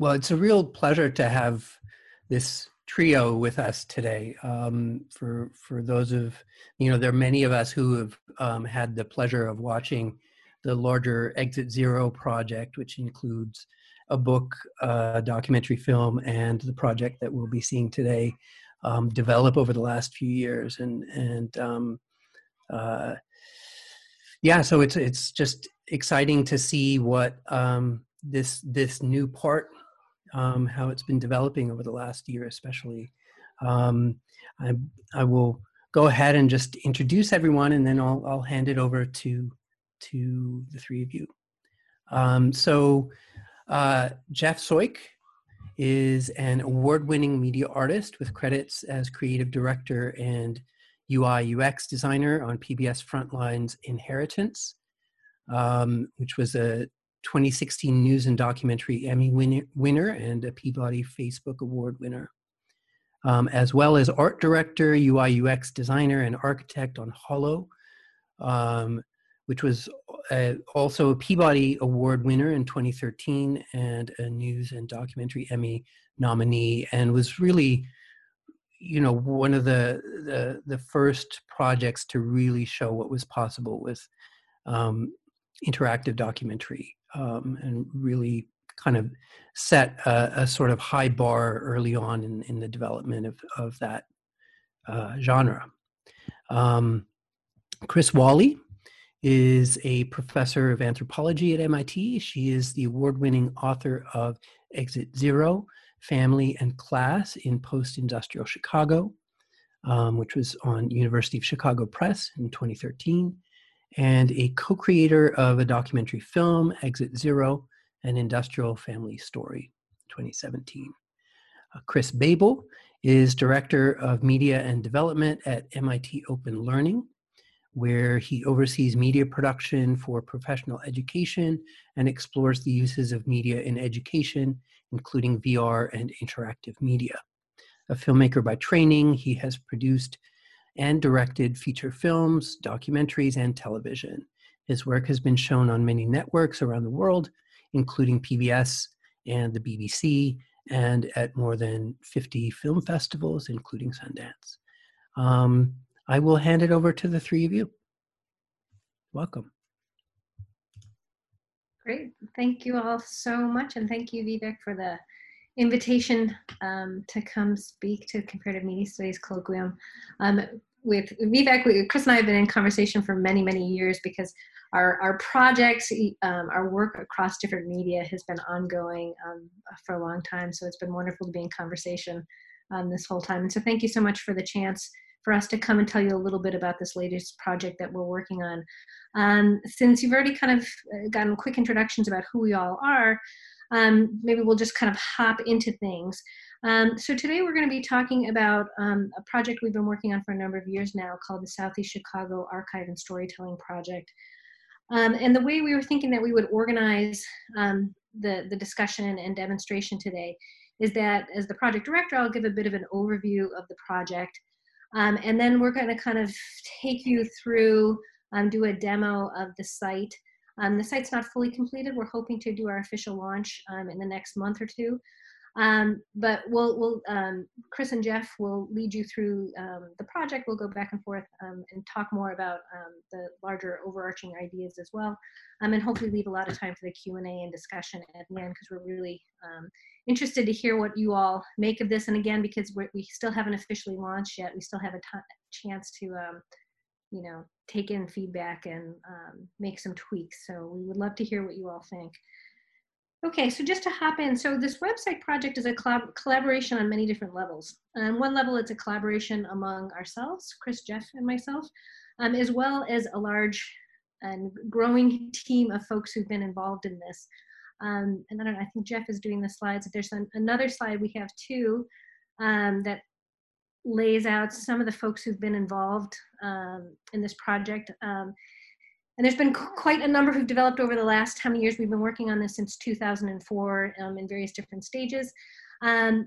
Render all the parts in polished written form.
Well, it's a real pleasure to have this trio with us today. For those of, there are many of us who have had the pleasure of watching the larger Exit Zero project, which includes a book, a documentary film, and the project that we'll be seeing today develop over the last few years. And yeah, so it's just exciting to see what this new part, how it's been developing over the last year, especially. I will go ahead and just introduce everyone, and then I'll hand it over to the three of you. So Jeff Soyk is an award-winning media artist with credits as creative director and UI UX designer on PBS Frontline's Inheritance, which was a 2016 News and Documentary Emmy winner and a Peabody Facebook Award winner, as well as art director, UI UX designer, and architect on Hollow, which was also a Peabody Award winner in 2013 and a News and Documentary Emmy nominee, and was really, one of the first projects to really show what was possible with interactive documentary, and really kind of set a sort of high bar early on in the development of that genre. Chris Wally is a professor of anthropology at MIT. She is the award-winning author of Exit Zero, Family and Class in Post-Industrial Chicago, which was on University of Chicago Press in 2013, and a co-creator of a documentary film, Exit Zero, An Industrial Family Story, 2017. Chris Babel is Director of Media and Development at MIT Open Learning, where he oversees media production for professional education and explores the uses of media in education, including VR and interactive media. A filmmaker by training, he has produced and directed feature films, documentaries, and television. His work has been shown on many networks around the world, including PBS and the BBC, and at more than 50 film festivals, including Sundance. I will hand it over to the three of you. Welcome. Great, thank you all so much. And thank you, Vivek, for the invitation to come speak to Comparative Media Studies Colloquium. With Vivek, Chris and I have been in conversation for many, many years because our projects, our work across different media has been ongoing for a long time. So it's been wonderful to be in conversation this whole time. And so thank you so much for the chance for us to come and tell you a little bit about this latest project that we're working on. Since you've already kind of gotten quick introductions about who we all are, maybe we'll just kind of hop into things. So today we're going to be talking about a project we've been working on for a number of years now called the Southeast Chicago Archive and Storytelling Project. And the way we were thinking that we would organize the discussion and demonstration today is that as the project director, I'll give a bit of an overview of the project. And then we're going to kind of take you through, do a demo of the site. The site's not fully completed. We're hoping to do our official launch in the next month or two. But Chris and Jeff will lead you through the project. We'll go back and forth and talk more about the larger overarching ideas as well. And hopefully leave a lot of time for the Q&A and discussion at the end, because we're really interested to hear what you all make of this. And again, because we still haven't officially launched yet, we still have a chance to take in feedback and make some tweaks. So we would love to hear what you all think. Okay, so just to hop in, so this website project is a collaboration on many different levels. On one level, it's a collaboration among ourselves, Chris, Jeff, and myself, as well as a large and growing team of folks who've been involved in this. And I don't know, I think Jeff is doing the slides. If there's another slide we have too that lays out some of the folks who've been involved in this project. And there's been quite a number who've developed over the last how many years. We've been working on this since 2004 in various different stages.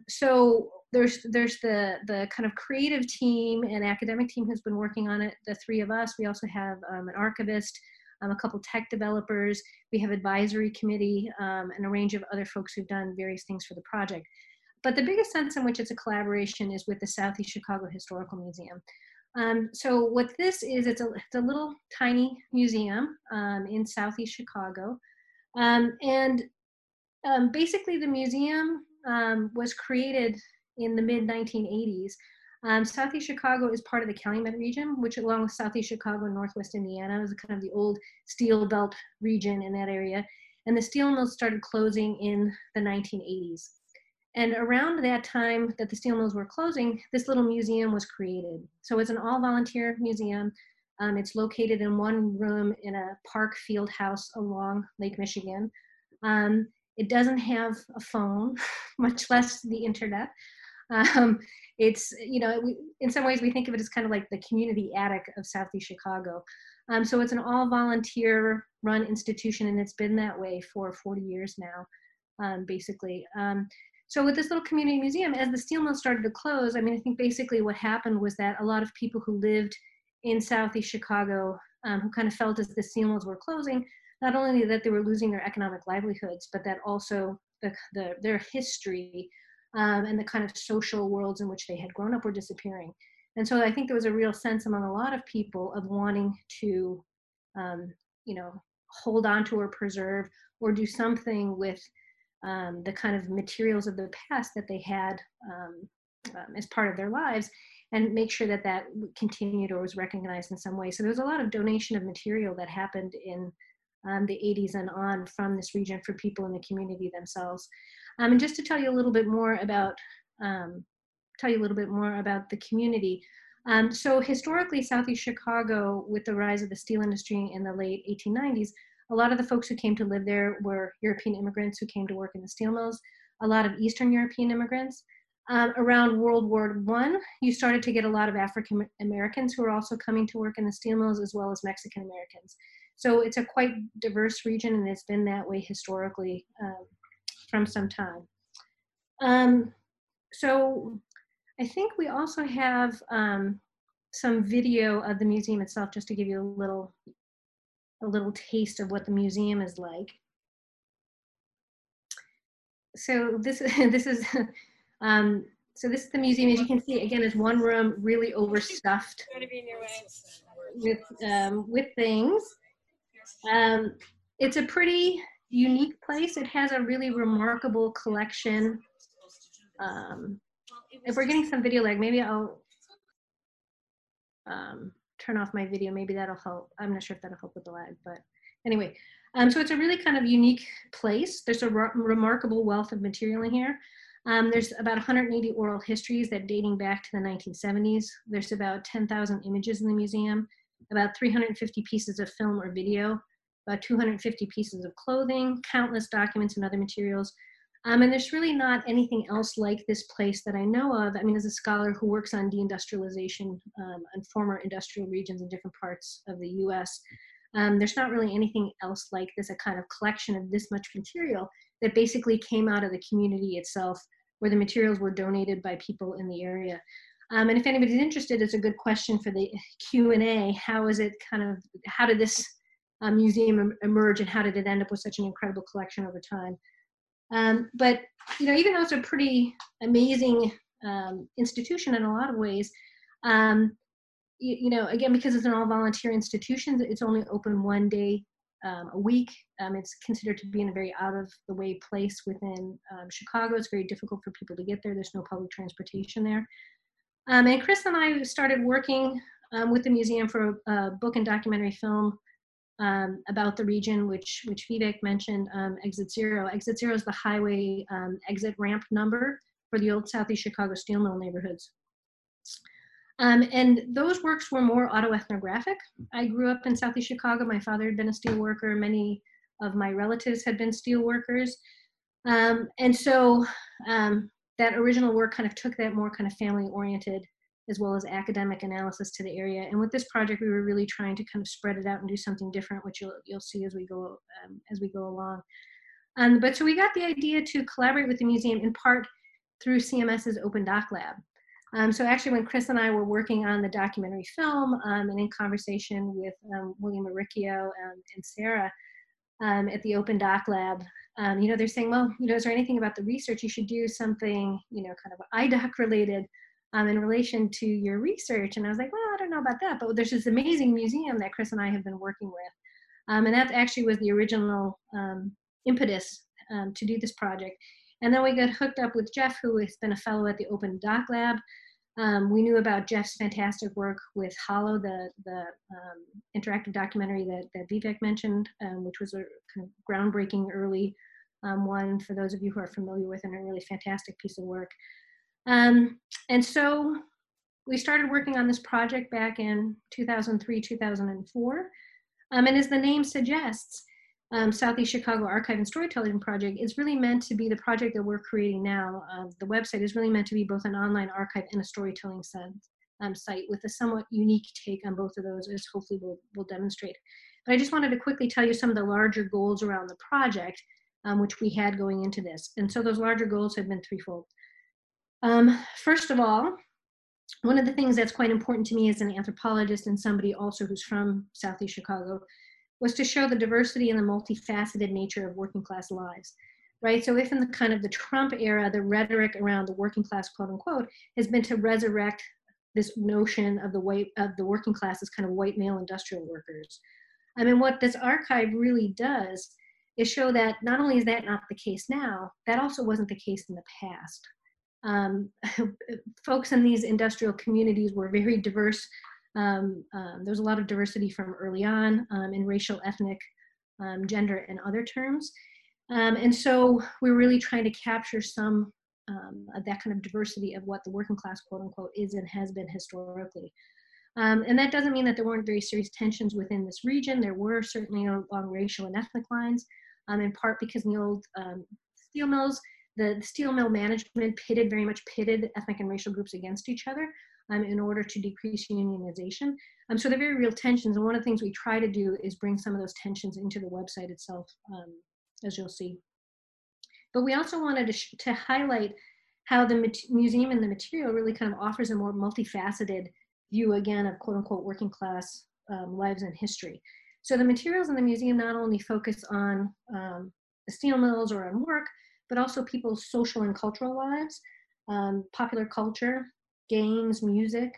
So there's the kind of creative team and academic team who's been working on it, the three of us. We also have an archivist, a couple tech developers. We have advisory committee and a range of other folks who've done various things for the project. But the biggest sense in which it's a collaboration is with the Southeast Chicago Historical Museum. So what this is, it's a little tiny museum in Southeast Chicago. Basically the museum was created in the mid-1980s. Southeast Chicago is part of the Calumet region, which along with Southeast Chicago and Northwest Indiana is kind of the old steel belt region in that area. And the steel mills started closing in the 1980s. And around that time that the steel mills were closing, this little museum was created. So it's an all-volunteer museum. It's located in one room in a park field house along Lake Michigan. It doesn't have a phone, much less the internet. It's, you know, in some ways we think of it as kind of like the community attic of Southeast Chicago. So it's an all-volunteer run institution, and it's been that way for 40 years now, basically. So with this little community museum, as the steel mills started to close, I mean, I think basically what happened was that a lot of people who lived in Southeast Chicago who kind of felt as the steel mills were closing, not only that they were losing their economic livelihoods, but that also their history and the kind of social worlds in which they had grown up were disappearing. And so I think there was a real sense among a lot of people of wanting to, you know, hold on to or preserve or do something with the kind of materials of the past that they had as part of their lives, and make sure that that continued or was recognized in some way. So there was a lot of donation of material that happened in the 80s and on from this region for people in the community themselves. And just to tell you a little bit more about the community. So historically, Southeast Chicago, with the rise of the steel industry in the late 1890s. A lot of the folks who came to live there were European immigrants who came to work in the steel mills, a lot of Eastern European immigrants. Around World War I, you started to get a lot of African Americans who were also coming to work in the steel mills, as well as Mexican Americans. So it's a quite diverse region, and it's been that way historically from some time. So I think we also have some video of the museum itself, just to give you a little taste of what the museum is like. So this is the museum. As you can see, again, is one room really overstuffed with things. It's a pretty unique place. It has a really remarkable collection. If we're getting some video lag, maybe I'll turn off my video, maybe that'll help. I'm not sure if that'll help with the lag, but anyway. So it's a really kind of unique place. There's a remarkable wealth of material in here. There's about 180 oral histories that dating back to the 1970s. There's about 10,000 images in the museum, about 350 pieces of film or video, about 250 pieces of clothing, countless documents and other materials. And there's really not anything else like this place that I know of. I mean, as a scholar who works on deindustrialization and former industrial regions in different parts of the US, there's not really anything else like this, a kind of collection of this much material that basically came out of the community itself, where the materials were donated by people in the area. And if anybody's interested, it's a good question for the Q&A. How did this museum emerge, and how did it end up with such an incredible collection over time? But, you know, even though it's a pretty amazing institution in a lot of ways, you know, again, because it's an all-volunteer institution, it's only open one day a week. It's considered to be in a very out-of-the-way place within Chicago. It's very difficult for people to get there. There's no public transportation there. And Chris and I started working with the museum for a book and documentary film about the region, which Vivek mentioned, Exit Zero. Exit Zero is the highway exit ramp number for the old Southeast Chicago steel mill neighborhoods. And those works were more autoethnographic. I grew up in Southeast Chicago. My father had been a steel worker. Many of my relatives had been steel workers. And so that original work kind of took that more kind of family-oriented as well as academic analysis to the area. And with this project, we were really trying to kind of spread it out and do something different, which you'll see as we go along. But so we got the idea to collaborate with the museum in part through CMS's Open Doc Lab. So actually when Chris and I were working on the documentary film and in conversation with William Uricchio and Sarah at the Open Doc Lab, they're saying, well, is there anything about the research? You should do something, kind of IDOC related in relation to your research. And I was like, well, I don't know about that, but there's this amazing museum that Chris and I have been working with. And that actually was the original impetus to do this project. And then we got hooked up with Jeff, who has been a fellow at the Open Doc Lab. We knew about Jeff's fantastic work with Hollow, the interactive documentary that Vivek mentioned, which was a kind of groundbreaking early one for those of you who are familiar with, and a really fantastic piece of work. And so we started working on this project back in 2003, 2004. And as the name suggests, Southeast Chicago Archive and Storytelling Project is really meant to be the project that we're creating now. The website is really meant to be both an online archive and a storytelling site with a somewhat unique take on both of those, as hopefully we'll demonstrate. But I just wanted to quickly tell you some of the larger goals around the project, which we had going into this. And so those larger goals have been threefold. First of all, one of the things that's quite important to me as an anthropologist and somebody also who's from Southeast Chicago was to show the diversity and the multifaceted nature of working class lives, right? So if in the kind of the Trump era, the rhetoric around the working class, quote unquote, has been to resurrect this notion of the working class as kind of white male industrial workers. I mean, what this archive really does is show that not only is that not the case now, that also wasn't the case in the past. Folks in these industrial communities were very diverse. There's a lot of diversity from early on in racial, ethnic, gender, and other terms. And so we're really trying to capture some of that kind of diversity of what the working class, quote unquote, is and has been historically. And that doesn't mean that there weren't very serious tensions within this region. There were certainly along racial and ethnic lines, in part because in the old steel mills, the steel mill management very much pitted ethnic and racial groups against each other in order to decrease unionization. So they're very real tensions. And one of the things we try to do is bring some of those tensions into the website itself, as you'll see. But we also wanted to highlight how the museum and the material really kind of offers a more multifaceted view, again, of quote unquote working class lives and history. So the materials in the museum not only focus on the steel mills or on work, but also people's social and cultural lives, popular culture, games, music.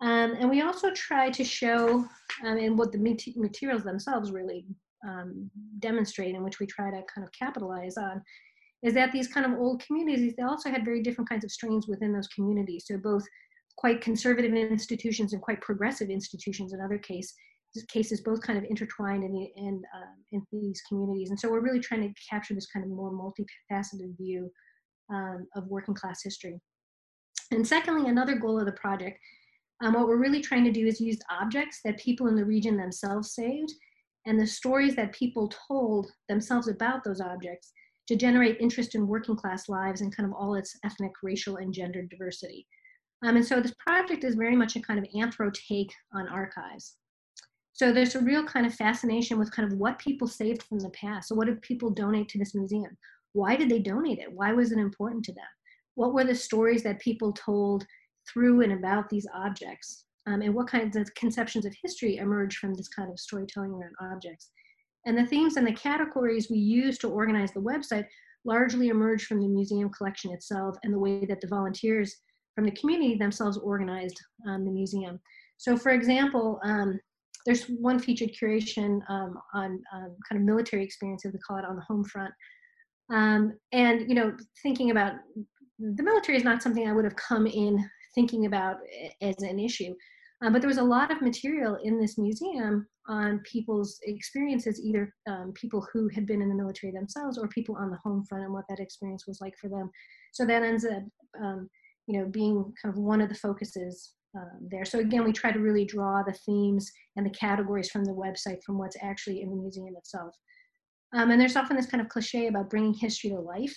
And we also try to show, and what the materials themselves really demonstrate, and which we try to kind of capitalize on, is that these kind of old communities, they also had very different kinds of strains within those communities. So both quite conservative institutions and quite progressive institutions in other cases both kind of intertwined in these communities. And so we're really trying to capture this kind of more multifaceted view of working class history. And secondly, another goal of the project, what we're really trying to do is use objects that people in the region themselves saved and the stories that people told themselves about those objects to generate interest in working class lives and kind of all its ethnic, racial, and gender diversity. And so this project is very much a kind of anthro take on archives. So there's a real kind of fascination with kind of what people saved from the past. So what did people donate to this museum? Why did they donate it? Why was it important to them? What were the stories that people told through and about these objects? And what kinds of conceptions of history emerge from this kind of storytelling around objects? And the themes and the categories we use to organize the website largely emerge from the museum collection itself and the way that the volunteers from the community themselves organized the museum. So for example, there's one featured curation on kind of military experiences, we call it On the Home Front. And thinking about the military is not something I would have come in thinking about as an issue. But there was a lot of material in this museum on people's experiences, either people who had been in the military themselves or people on the home front and what that experience was like for them. So that ends up being kind of one of the focuses there. So again, we try to really draw the themes and the categories from the website from what's actually in the museum itself. And there's often this kind of cliche about bringing history to life.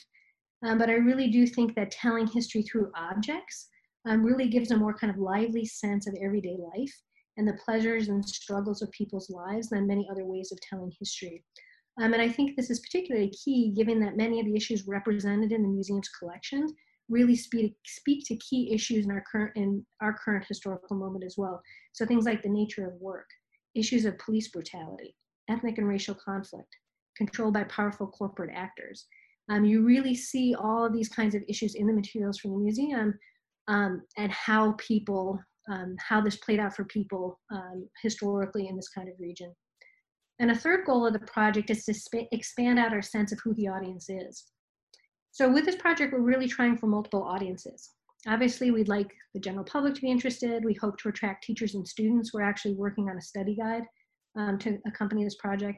But I really do think that telling history through objects really gives a more kind of lively sense of everyday life and the pleasures and struggles of people's lives than many other ways of telling history. And I think this is particularly key given that many of the issues represented in the museum's collections really speak to key issues in our current historical moment as well. So things like the nature of work, issues of police brutality, ethnic and racial conflict, controlled by powerful corporate actors. You really see all of these kinds of issues in the materials from the museum, and how people, how this played out for people historically in this kind of region. And a third goal of the project is to expand out our sense of who the audience is. So with this project, we're really trying for multiple audiences. Obviously, we'd like the general public to be interested. We hope to attract teachers and students. We're actually working on a study guide to accompany this project.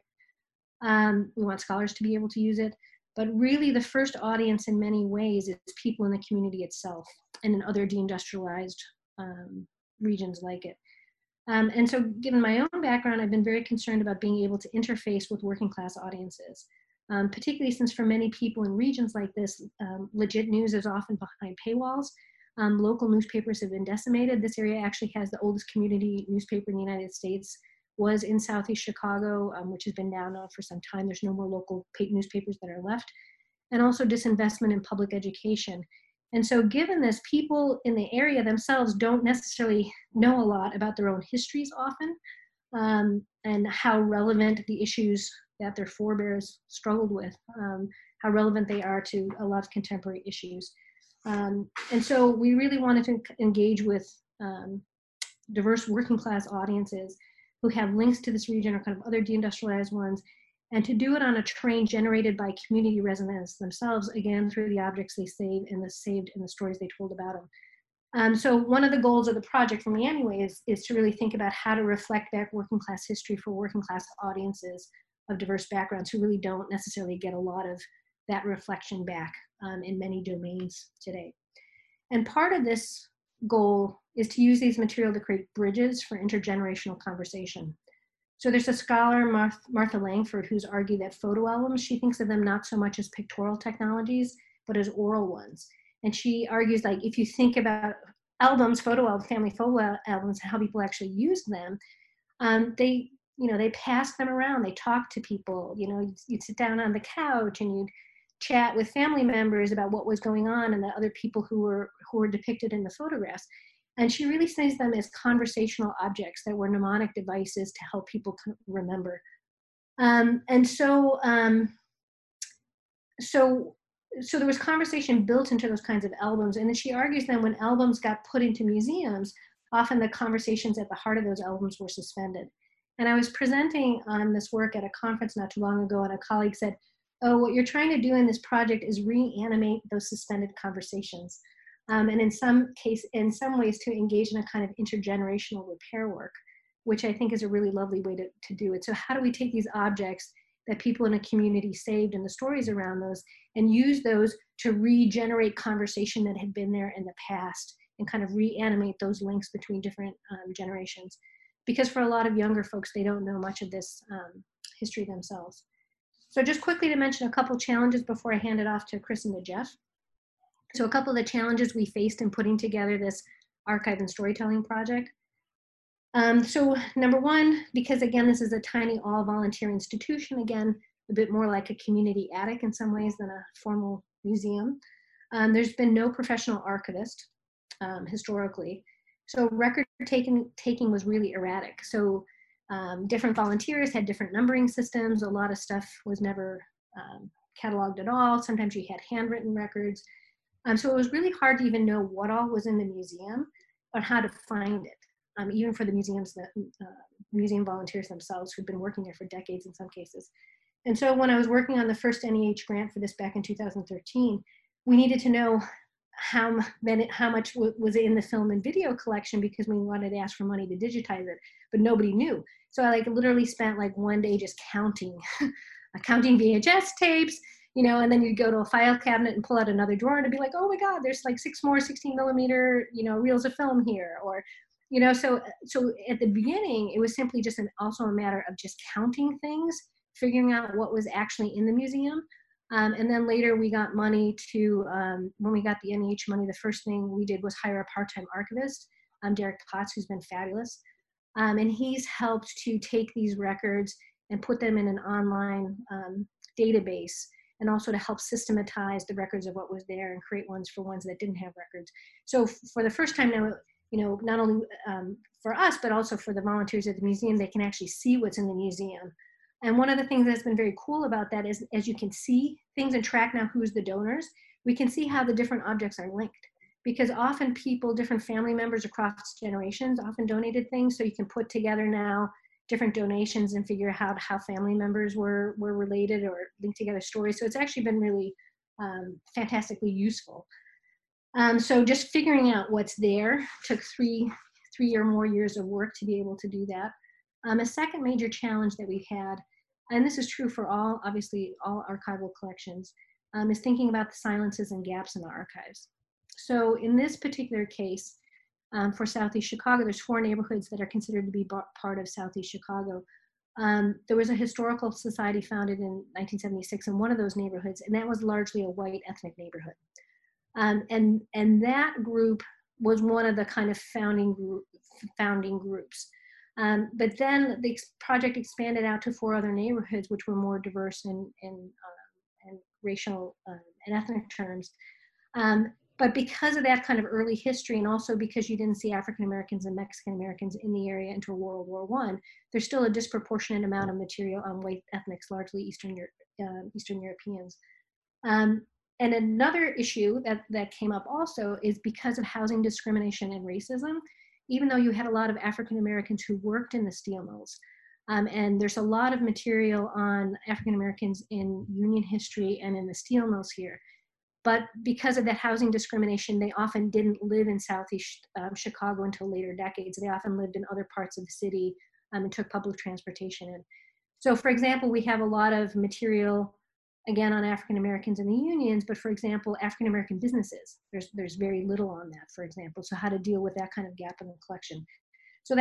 We want scholars to be able to use it. But really, the first audience in many ways is people in the community itself and in other deindustrialized regions like it. And so given my own background, I've been very concerned about being able to interface with working class audiences, particularly since for many people in regions like this, legit news is often behind paywalls. Local newspapers have been decimated. This area actually has the oldest community newspaper in the United States, was in Southeast Chicago, which has been now known for some time. There's no more local newspapers that are left. And also disinvestment in public education. And so given this, people in the area themselves don't necessarily know a lot about their own histories often, and how relevant the issues that their forebears struggled with, how relevant they are to a lot of contemporary issues. And so we really wanted to engage with diverse working class audiences who have links to this region or kind of other deindustrialized ones, and to do it on a terrain generated by community residents themselves, again, through the objects they save and the saved and the stories they told about them. So one of the goals of the project for me anyway is to really think about how to reflect back working class history for working class audiences of diverse backgrounds who really don't necessarily get a lot of that reflection back in many domains today. And part of this goal is to use these materials to create bridges for intergenerational conversation. So there's a scholar, Martha Langford, who's argued that photo albums, she thinks of them not so much as pictorial technologies, but as oral ones. And she argues, like, if you think about albums, photo albums, family photo albums, and how people actually use them, they, you know, they pass them around, they talk to people, you know, you'd sit down on the couch and you'd chat with family members about what was going on and the other people who were depicted in the photographs. And she really sees them as conversational objects that were mnemonic devices to help people remember. So there was conversation built into those kinds of albums. And then she argues that when albums got put into museums, often the conversations at the heart of those albums were suspended. And I was presenting on this work at a conference not too long ago, and a colleague said, "Oh, what you're trying to do in this project is reanimate those suspended conversations." And in some ways to engage in a kind of intergenerational repair work, which I think is a really lovely way to do it. So how do we take these objects that people in a community saved and the stories around those and use those to regenerate conversation that had been there in the past and kind of reanimate those links between different generations? Because for a lot of younger folks, they don't know much of this history themselves. So just quickly to mention a couple challenges before I hand it off to Chris and to Jeff. So a couple of the challenges we faced in putting together this archive and storytelling project. So number one, because again, this is a tiny all-volunteer institution, again, a bit more like a community attic in some ways than a formal museum. There's been no professional archivist historically. So record taking was really erratic. So different volunteers had different numbering systems. A lot of stuff was never cataloged at all. Sometimes you had handwritten records. So it was really hard to even know what all was in the museum or how to find it, even for the museum volunteers themselves who'd been working there for decades in some cases. And so when I was working on the first NEH grant for this back in 2013, we needed to know how much was in the film and video collection because we wanted to ask for money to digitize it, but nobody knew. So I literally spent one day just counting VHS tapes, you know, and then you'd go to a file cabinet and pull out another drawer and it'd be like, oh my God, there's six more 16 millimeter, you know, reels of film here, or, you know, so at the beginning, it was simply just also a matter of just counting things, figuring out what was actually in the museum. And then later we got money to, when we got the NEH money, the first thing we did was hire a part-time archivist, Derek Potts, who's been fabulous. And he's helped to take these records and put them in an online database and also to help systematize the records of what was there and create ones for ones that didn't have records. So for the first time now, you know, not only for us, but also for the volunteers at the museum, they can actually see what's in the museum. And one of the things that's been very cool about that is, as you can see things and track now who's the donors, we can see how the different objects are linked. Because often people, different family members across generations often donated things. So you can put together now different donations and figure out how family members were related or linked together stories. So it's actually been really fantastically useful. So just figuring out what's there took three or more years of work to be able to do that. A second major challenge that we've had, and this is true for all, obviously all archival collections, is thinking about the silences and gaps in the archives. So in this particular case, for Southeast Chicago, there's four neighborhoods that are considered to be part of Southeast Chicago. There was a historical society founded in 1976 in one of those neighborhoods, and that was largely a white ethnic neighborhood. And that group was one of the kind of founding groups. But then the project expanded out to four other neighborhoods, which were more diverse in racial and ethnic terms. But because of that kind of early history, and also because you didn't see African Americans and Mexican Americans in the area until World War I, there's still a disproportionate amount of material on white ethnics, largely Eastern Europeans. And another issue that came up also is because of housing discrimination and racism, even though you had a lot of African Americans who worked in the steel mills. And there's a lot of material on African Americans in Union history and in the steel mills here. But because of that housing discrimination, they often didn't live in Southeast Chicago until later decades. They often lived in other parts of the city and took public transportation in. So for example, we have a lot of material, again, on African Americans in the unions, but for example, African American businesses, there's very little on that, for example. So how to deal with that kind of gap in the collection. So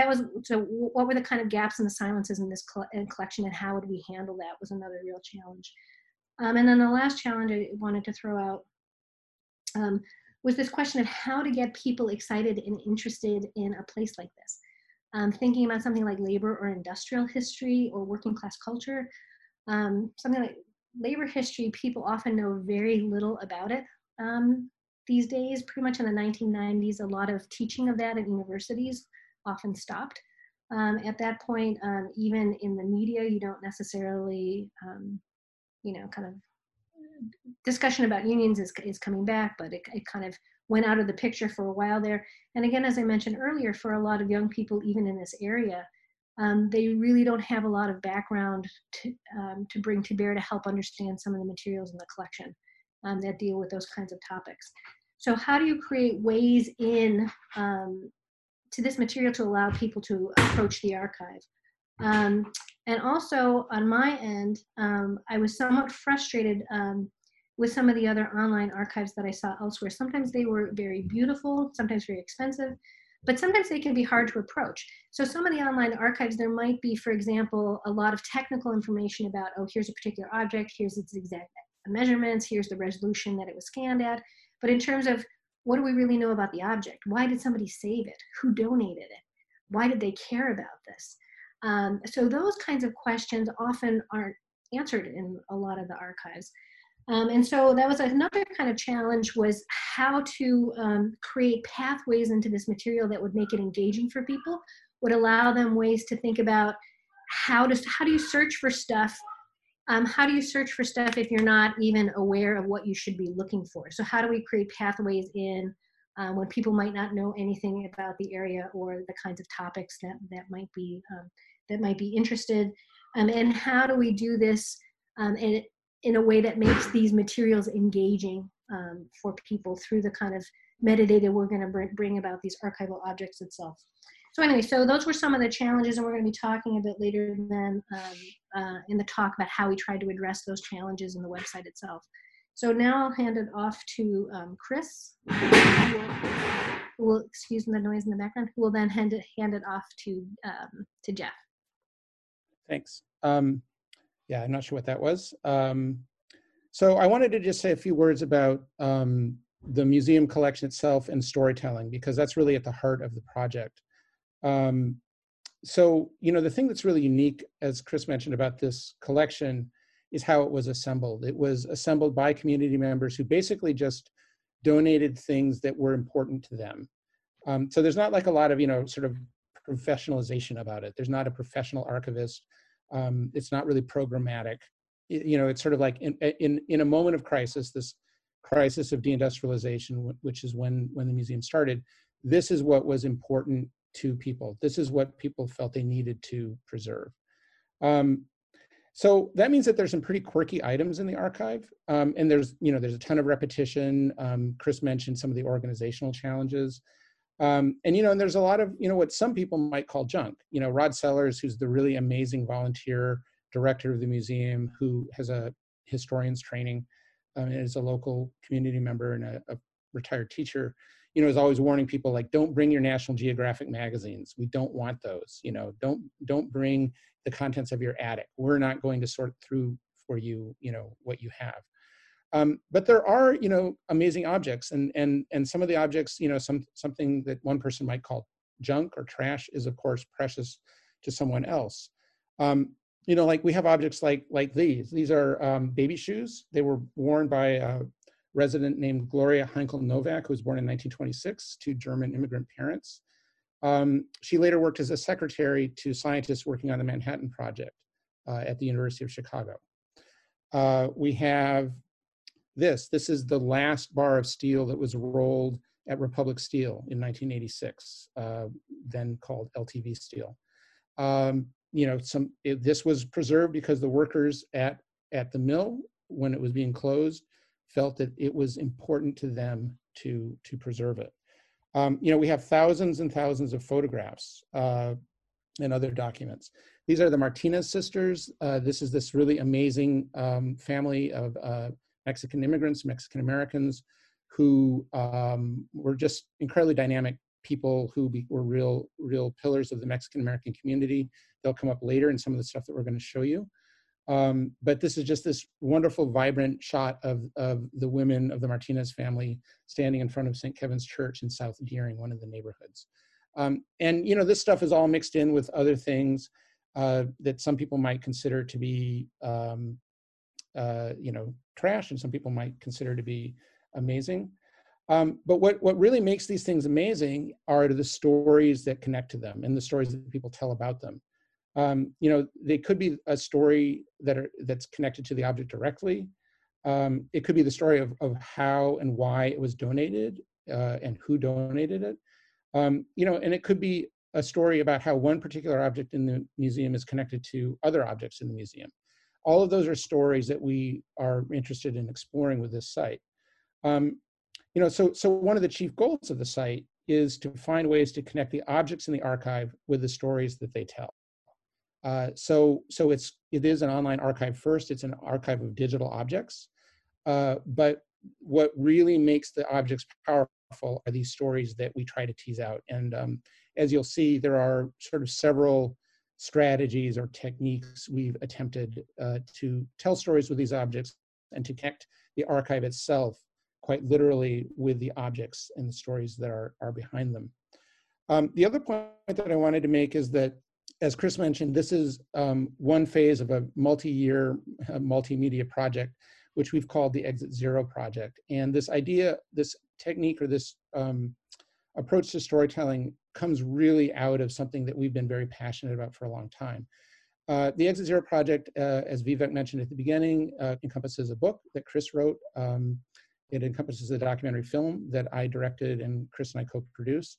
what were the kind of gaps and the silences in this collection, and how would we handle that was another real challenge. And then the last challenge I wanted to throw out was this question of how to get people excited and interested in a place like this. Thinking about something like labor or industrial history or working class culture, something like labor history, people often know very little about it these days. Pretty much in the 1990s, a lot of teaching of that at universities often stopped. At that point, even in the media, you don't necessarily you know, kind of discussion about unions is coming back, but it kind of went out of the picture for a while there. And again, as I mentioned earlier, for a lot of young people, even in this area, they really don't have a lot of background to bring to bear to help understand some of the materials in the collection that deal with those kinds of topics. So how do you create ways in to this material to allow people to approach the archive? And also on my end, I was somewhat frustrated with some of the other online archives that I saw elsewhere. Sometimes they were very beautiful, sometimes very expensive, but sometimes they can be hard to approach. So some of the online archives, there might be, for example, a lot of technical information about, oh, here's a particular object, here's its exact measurements, here's the resolution that it was scanned at. But in terms of what do we really know about the object? Why did somebody save it? Who donated it? Why did they care about this? So those kinds of questions often aren't answered in a lot of the archives. And so that was another kind of challenge, was how to create pathways into this material that would make it engaging for people, would allow them ways to think about how do you search for stuff? How do you search for stuff if you're not even aware of what you should be looking for? So how do we create pathways in when people might not know anything about the area or the kinds of topics that might be interested, and how do we do this in a way that makes these materials engaging for people through the kind of metadata we're going to bring about these archival objects itself. So anyway, so those were some of the challenges, and we're going to be talking a bit later than in the talk about how we tried to address those challenges in the website itself. So now I'll hand it off to Chris, who will, excuse the noise in the background, who will then hand it off to Jeff. Thanks. Yeah, I'm not sure what that was. So I wanted to just say a few words about the museum collection itself and storytelling, because that's really at the heart of the project. So, you know, the thing that's really unique, as Chris mentioned, about this collection is how it was assembled. It was assembled by community members who basically just donated things that were important to them. So there's not like a lot of, sort of professionalization about it. There's not a professional archivist. It's not really programmatic. It's sort of like in a moment of crisis, this crisis of deindustrialization, which is when the museum started, this is what was important to people. This is what people felt they needed to preserve. So that means that there's some pretty quirky items in the archive. And there's a ton of repetition. Chris mentioned some of the organizational challenges. And there's a lot of, what some people might call junk. Rod Sellers, who's the really amazing volunteer director of the museum, who has a historian's training, and is a local community member and a retired teacher, is always warning people, like, don't bring your National Geographic magazines. We don't want those, don't bring the contents of your attic. We're not going to sort through for you, what you have. But there are, amazing objects, and some of the objects, something that one person might call junk or trash is, of course, precious to someone else. Like we have objects like these. These are baby shoes. They were worn by a resident named Gloria Heinkel-Novak, who was born in 1926 to German immigrant parents. She later worked as a secretary to scientists working on the Manhattan Project at the University of Chicago. We have this. This is the last bar of steel that was rolled at Republic Steel in 1986, then called LTV Steel. This was preserved because the workers at the mill, when it was being closed, felt that it was important to them to preserve it. We have thousands and thousands of photographs and other documents. These are the Martinez sisters. This is really amazing family of Mexican immigrants, Mexican Americans, who were just incredibly dynamic people who were real pillars of the Mexican American community. They'll come up later in some of the stuff that we're going to show you. But this is just this wonderful, vibrant shot of the women of the Martinez family standing in front of St. Kevin's Church in South Deering, one of the neighborhoods. This stuff is all mixed in with other things that some people might consider to be trash, and some people might consider to be amazing. But what really makes these things amazing are the stories that connect to them and the stories that people tell about them. They could be a story that's connected to the object directly. It could be the story of how and why it was donated and who donated it. And it could be a story about how one particular object in the museum is connected to other objects in the museum. All of those are stories that we are interested in exploring with this site. So one of the chief goals of the site is to find ways to connect the objects in the archive with the stories that they tell. So it is an online archive first. It's an archive of digital objects. But what really makes the objects powerful are these stories that we try to tease out. And as you'll see, there are sort of several strategies or techniques we've attempted to tell stories with these objects and to connect the archive itself quite literally with the objects and the stories that are behind them. The other point that I wanted to make is that, as Chris mentioned, this is one phase of a multi-year multimedia project, which we've called the Exit Zero project. And this idea, this technique, or this approach to storytelling comes really out of something that we've been very passionate about for a long time. The Exit Zero project, as Vivek mentioned at the beginning, encompasses a book that Chris wrote. It encompasses a documentary film that I directed and Chris and I co-produced.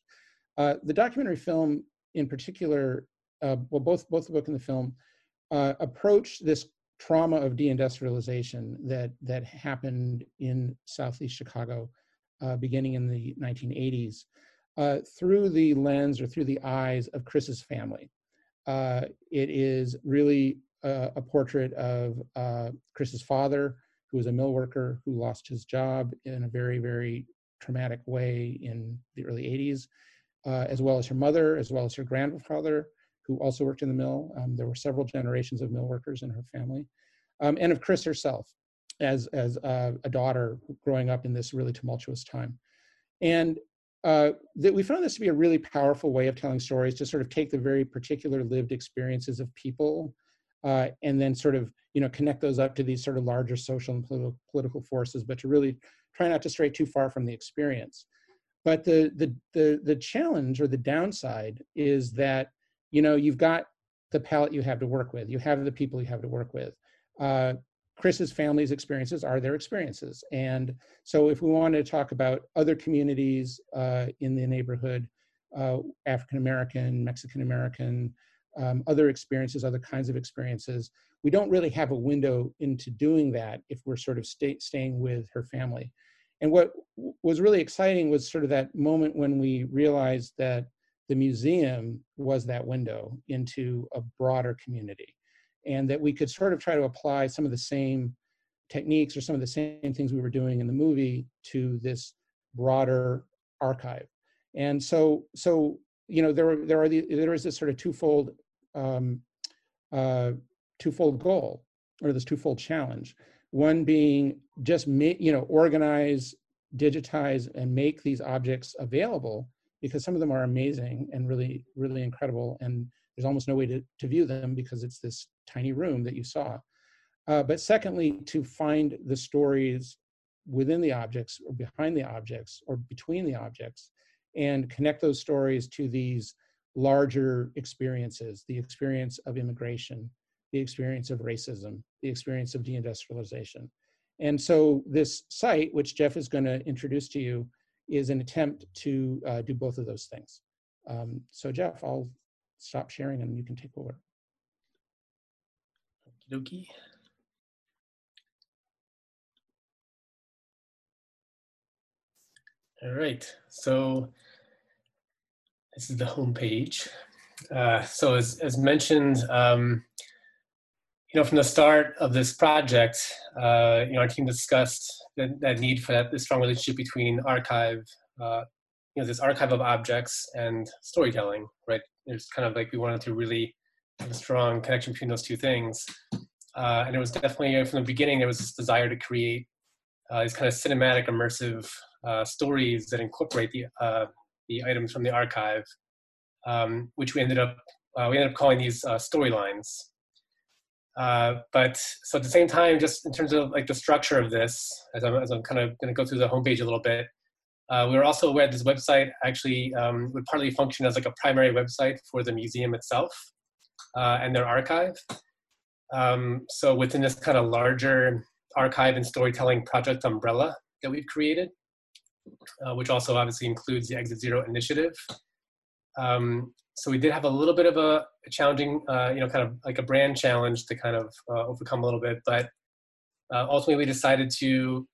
The documentary film in particular, both the book and the film, approach this trauma of deindustrialization that happened in Southeast Chicago beginning in the 1980s. Through the lens or through the eyes of Chris's family. It is really a portrait of Chris's father, who was a mill worker who lost his job in a very, very traumatic way in the early 80s, as well as her mother, as well as her grandfather, who also worked in the mill. There were several generations of mill workers in her family, and of Chris herself as a daughter growing up in this really tumultuous time. And we found this to be a really powerful way of telling stories, to sort of take the very particular lived experiences of people and then sort of, connect those up to these sort of larger social and political forces, but to really try not to stray too far from the experience. But the challenge or the downside is that, you've got the palette you have to work with. You have the people you have to work with. Chris's family's experiences are their experiences. And so if we want to talk about other communities in the neighborhood, African-American, Mexican-American, other experiences, other kinds of experiences, we don't really have a window into doing that if we're sort of staying with her family. And what was really exciting was sort of that moment when we realized that the museum was that window into a broader community, and that we could sort of try to apply some of the same techniques or some of the same things we were doing in the movie to this broader archive. And so there is this sort of twofold goal, or this twofold challenge. One being just organize, digitize, and make these objects available, because some of them are amazing and really, really incredible, and there's almost no way to view them because it's this tiny room that you saw. But secondly, to find the stories within the objects or behind the objects or between the objects, and connect those stories to these larger experiences, the experience of immigration, the experience of racism, the experience of deindustrialization. And so this site, which Jeff is going to introduce to you, is an attempt to do both of those things. So Jeff, I'll stop sharing and you can take over. Okie dokie. All right, so this is the homepage. So as mentioned, from the start of this project, our team discussed that need for this strong relationship between archive, this archive of objects and storytelling, right? There's kind of like we wanted to really have a strong connection between those two things. And it was definitely, from the beginning, there was this desire to create these kind of cinematic, immersive stories that incorporate the items from the archive, which we ended up calling these storylines. But so at the same time, just in terms of like the structure of this, as I'm kind of going to go through the homepage a little bit, we were also aware this website actually would partly function as like a primary website for the museum itself and their archive. So within this kind of larger archive and storytelling project umbrella that we've created, which also obviously includes the Exit Zero initiative. So we did have a little bit of a challenging, kind of like a brand challenge to kind of overcome a little bit, but ultimately we decided to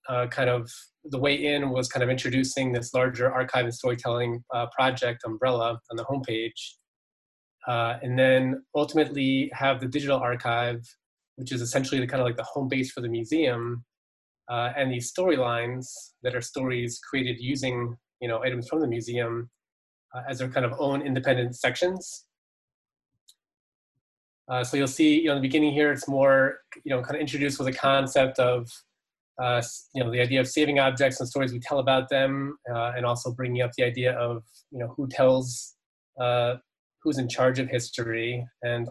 the way in was kind of introducing this larger archive and storytelling project umbrella on the homepage, and then ultimately have the digital archive, which is essentially the kind of like the home base for the museum, and these storylines that are stories created using items from the museum, as their kind of own independent sections. So you'll see, in the beginning here, it's more, kind of introduced with a concept of, the idea of saving objects and stories we tell about them, and also bringing up the idea of, who tells, who's in charge of history, and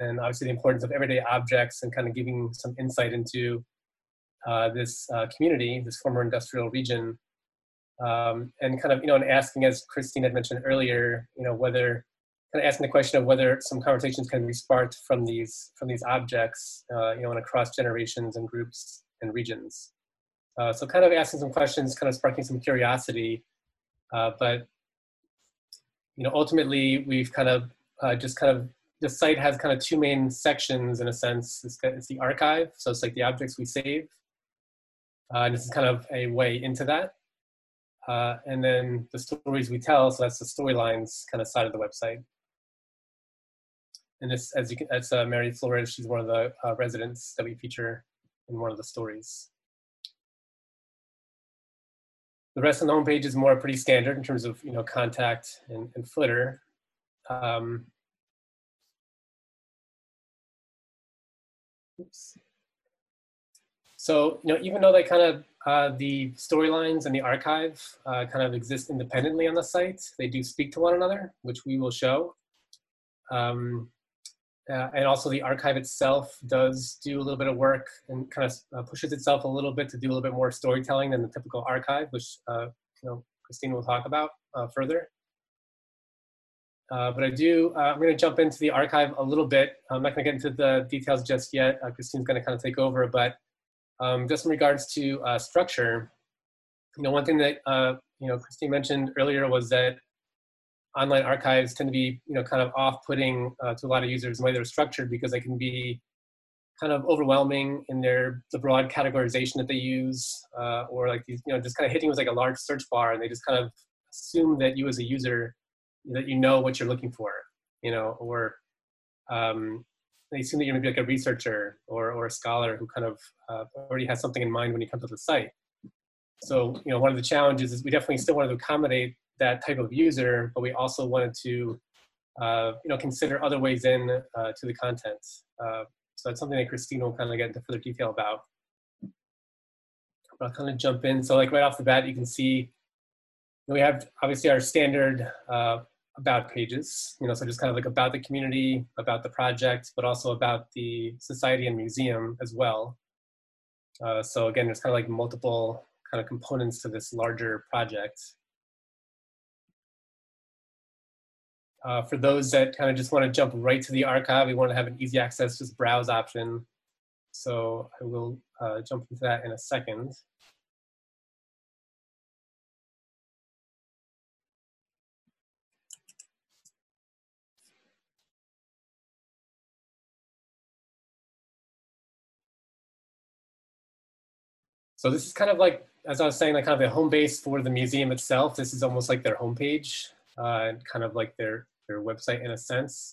obviously the importance of everyday objects, and kind of giving some insight into this community, this former industrial region. And kind of, and asking, as Christine had mentioned earlier, whether, kind of asking the question of whether some conversations can be sparked from these objects, and across generations and groups and regions. So kind of asking some questions, kind of sparking some curiosity, but, ultimately we've kind of the site has kind of two main sections in a sense. It's the archive, so it's like the objects we save, and this is kind of a way into that. And then the stories we tell, so that's the storylines kind of side of the website. And this, as you can, that's Mary Flores. She's one of the residents that we feature in one of the stories. The rest of the homepage is more pretty standard in terms of contact and footer. So even though they kind of the storylines and the archive kind of exist independently on the site, they do speak to one another, which we will show. And also the archive itself does do a little bit of work and kind of pushes itself a little bit to do a little bit more storytelling than the typical archive, which you know, Christine will talk about further. But I'm going to jump into the archive a little bit. I'm not going to get into the details just yet. Christine's going to kind of take over, but just in regards to structure, you know, one thing that you know, Christine mentioned earlier was that online archives tend to be, you know, kind of off-putting to a lot of users in the way they're structured, because they can be kind of overwhelming in the broad categorization that they use, or like these, you know, just kind of hitting with like a large search bar, and they just kind of assume that you as a user, that you know what you're looking for, you know, or they assume that you're maybe like a researcher or a scholar who kind of already has something in mind when you come to the site. So, you know, one of the challenges is we definitely still wanted to accommodate that type of user, but we also wanted to, you know, consider other ways in to the content. So that's something that Christine will kind of get into further detail about. But I'll kind of jump in. So like right off the bat, you can see we have obviously our standard about pages, you know, so just kind of like about the community, about the project, but also about the society and museum as well. So again, there's kind of like multiple kind of components to this larger project. For those that kind of just want to jump right to the archive, we want to have an easy access, just browse option. So I will jump into that in a second. So this is kind of like, as I was saying, like kind of the home base for the museum itself. This is almost like their homepage, and kind of like their website in a sense.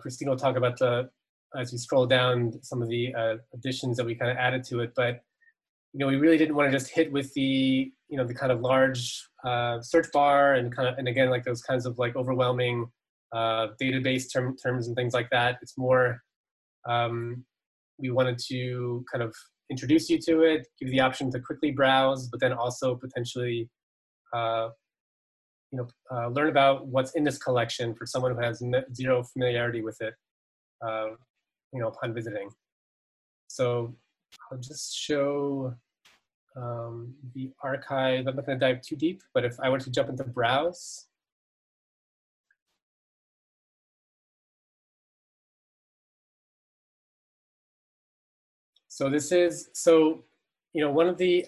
Christine will talk about the, as we scroll down, some of the additions that we kind of added to it, but, you know, we really didn't want to just hit with the, you know, the kind of large search bar and kind of, and again, like those kinds of like overwhelming database terms and things like that. It's more, we wanted to kind of introduce you to it, give you the option to quickly browse, but then also potentially, you know, learn about what's in this collection for someone who has zero familiarity with it, you know, upon visiting. So I'll just show the archive. I'm not going to dive too deep, but if I were to jump into browse, so this is, so, you know, one of the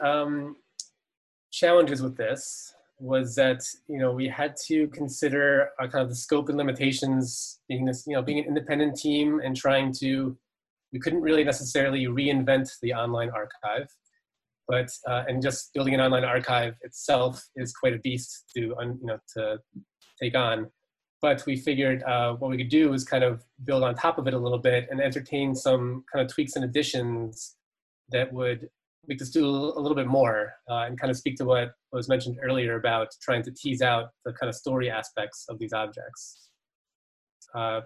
challenges with this was that, you know, we had to consider kind of the scope and limitations, being this, you know, being an independent team and trying to, we couldn't really necessarily reinvent the online archive, but, and just building an online archive itself is quite a beast to, you know, to take on. But we figured what we could do is kind of build on top of it a little bit and entertain some kind of tweaks and additions that would make this do a little bit more and kind of speak to what was mentioned earlier about trying to tease out the kind of story aspects of these objects.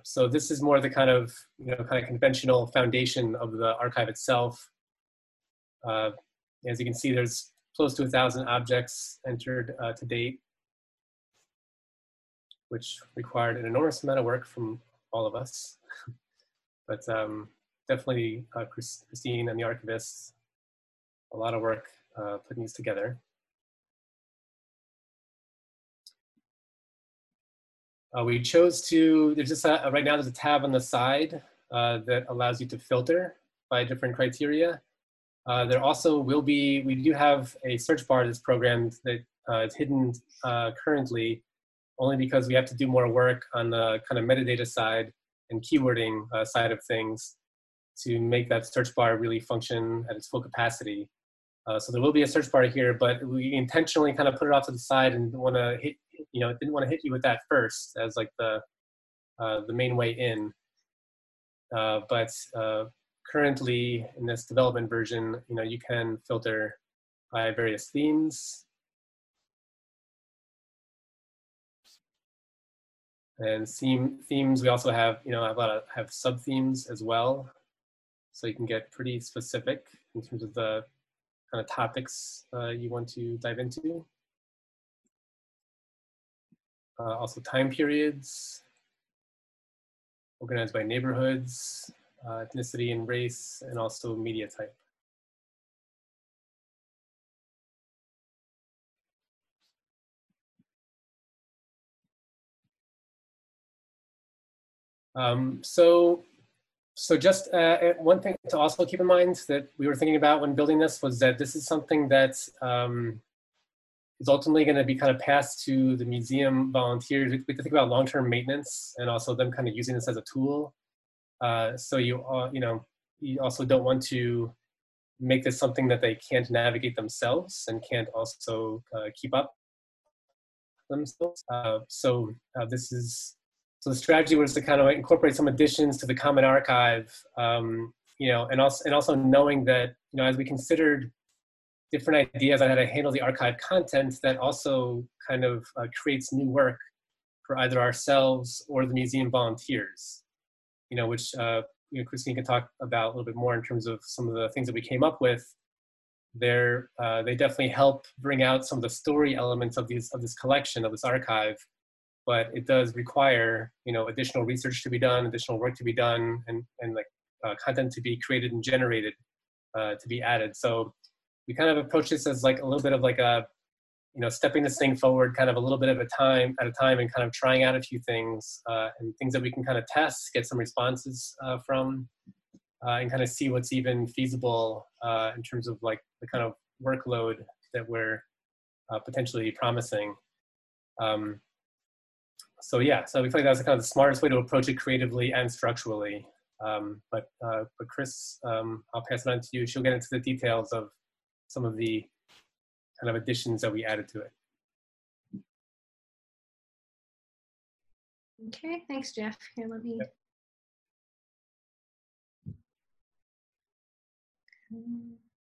So this is more the kind of, you know, kind of conventional foundation of the archive itself. As you can see, there's close to 1,000 objects entered to date, which required an enormous amount of work from all of us. But definitely Christine and the archivists, a lot of work putting these together. We chose to, there's just a, right now there's a tab on the side that allows you to filter by different criteria. There also will be, we do have a search bar that's programmed that is hidden currently, only because we have to do more work on the kind of metadata side and keywording side of things to make that search bar really function at its full capacity. So there will be a search bar here, but we intentionally kind of put it off to the side and want to hit, you know, didn't want to hit you with that first as like the main way in. But currently in this development version, you know, you can filter by various themes. And themes, we also have, you know, a lot of have sub-themes as well. So you can get pretty specific in terms of the kind of topics you want to dive into. Also time periods. organized by neighborhoods, ethnicity and race, and also media type. So just one thing to also keep in mind that we were thinking about when building this was that this is something that is ultimately going to be kind of passed to the museum volunteers. We have to think about long-term maintenance and also them kind of using this as a tool. So you also don't want to make this something that they can't navigate themselves and can't also keep up themselves. So the strategy was to kind of incorporate some additions to the common archive, and also knowing that, as we considered different ideas on how to handle the archive content, that also kind of creates new work for either ourselves or the museum volunteers, which Christine can talk about a little bit more in terms of some of the things that we came up with. They definitely help bring out some of the story elements of this collection, of this archive. But it does require, additional research to be done, additional work to be done, and content to be created and generated, to be added. So we kind of approach this as like a little bit of like a, stepping this thing forward, kind of a little bit at a time, and kind of trying out a few things and things that we can kind of test, get some responses from, and kind of see what's even feasible in terms of like the kind of workload that we're potentially promising. So we feel like that's kind of the smartest way to approach it creatively and structurally. But Chris, I'll pass it on to you. She'll get into the details of some of the kind of additions that we added to it. Okay, thanks, Jeff. Here, let me. Yep.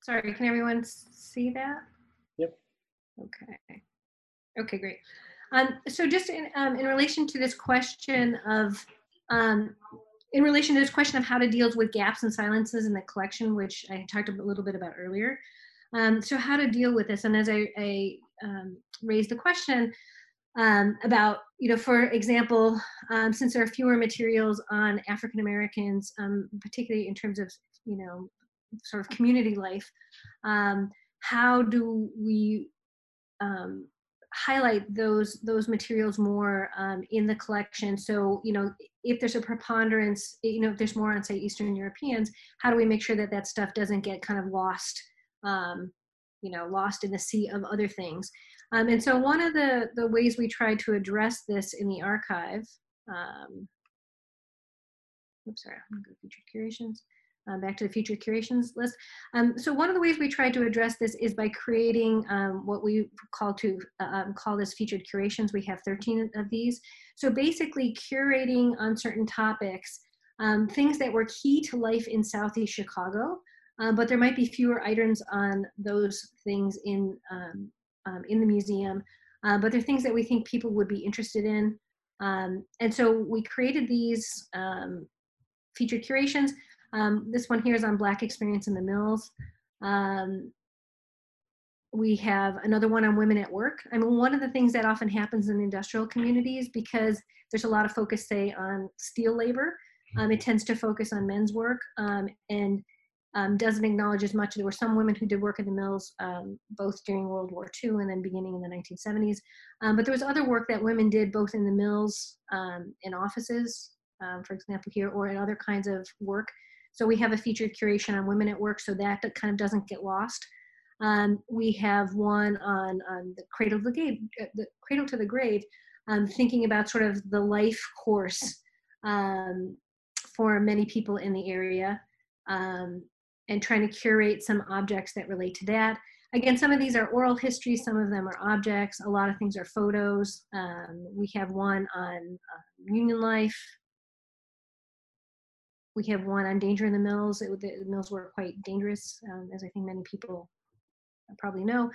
Sorry, can everyone see that? Yep. Okay. Okay, great. So just in relation to this question of how to deal with gaps and silences in the collection, which I talked a little bit about earlier. So how to deal with this? And as I raised the question about, for example, since there are fewer materials on African Americans, particularly in terms of, sort of community life, how do we highlight those materials more in the collection? So, if there's a preponderance, if there's more on, say, Eastern Europeans, how do we make sure that that stuff doesn't get kind of lost, lost in the sea of other things? And so one of the ways we try to address this in the archive, oops, sorry, I'm gonna go featured curations. Back to the future curations list. So one of the ways we try to address this is by creating what we call this featured curations. We have 13 of these. So basically curating on certain topics, things that were key to life in Southeast Chicago, but there might be fewer items on those things in the museum, but they're things that we think people would be interested in. And so we created these featured curations. This one here is on Black experience in the mills. We have another one on women at work. I mean, one of the things that often happens in industrial communities, because there's a lot of focus, say, on steel labor, it tends to focus on men's work and doesn't acknowledge as much. There were some women who did work in the mills, both during World War II and then beginning in the 1970s. But there was other work that women did both in the mills and offices, for example, here, or in other kinds of work. So we have a featured curation on women at work, so that kind of doesn't get lost. We have one on the cradle to the grave, thinking about sort of the life course for many people in the area, and trying to curate some objects that relate to that. Again, some of these are oral history, some of them are objects, a lot of things are photos. We have one on union life. We have one on danger in the mills. The mills were quite dangerous, as I think many people probably know.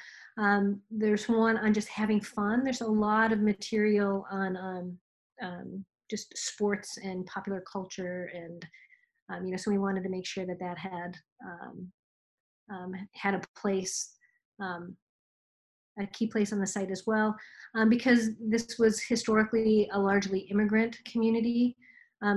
There's one on just having fun. There's a lot of material on just sports and popular culture and So we wanted to make sure that that had had a place, a key place on the site as well, because this was historically a largely immigrant community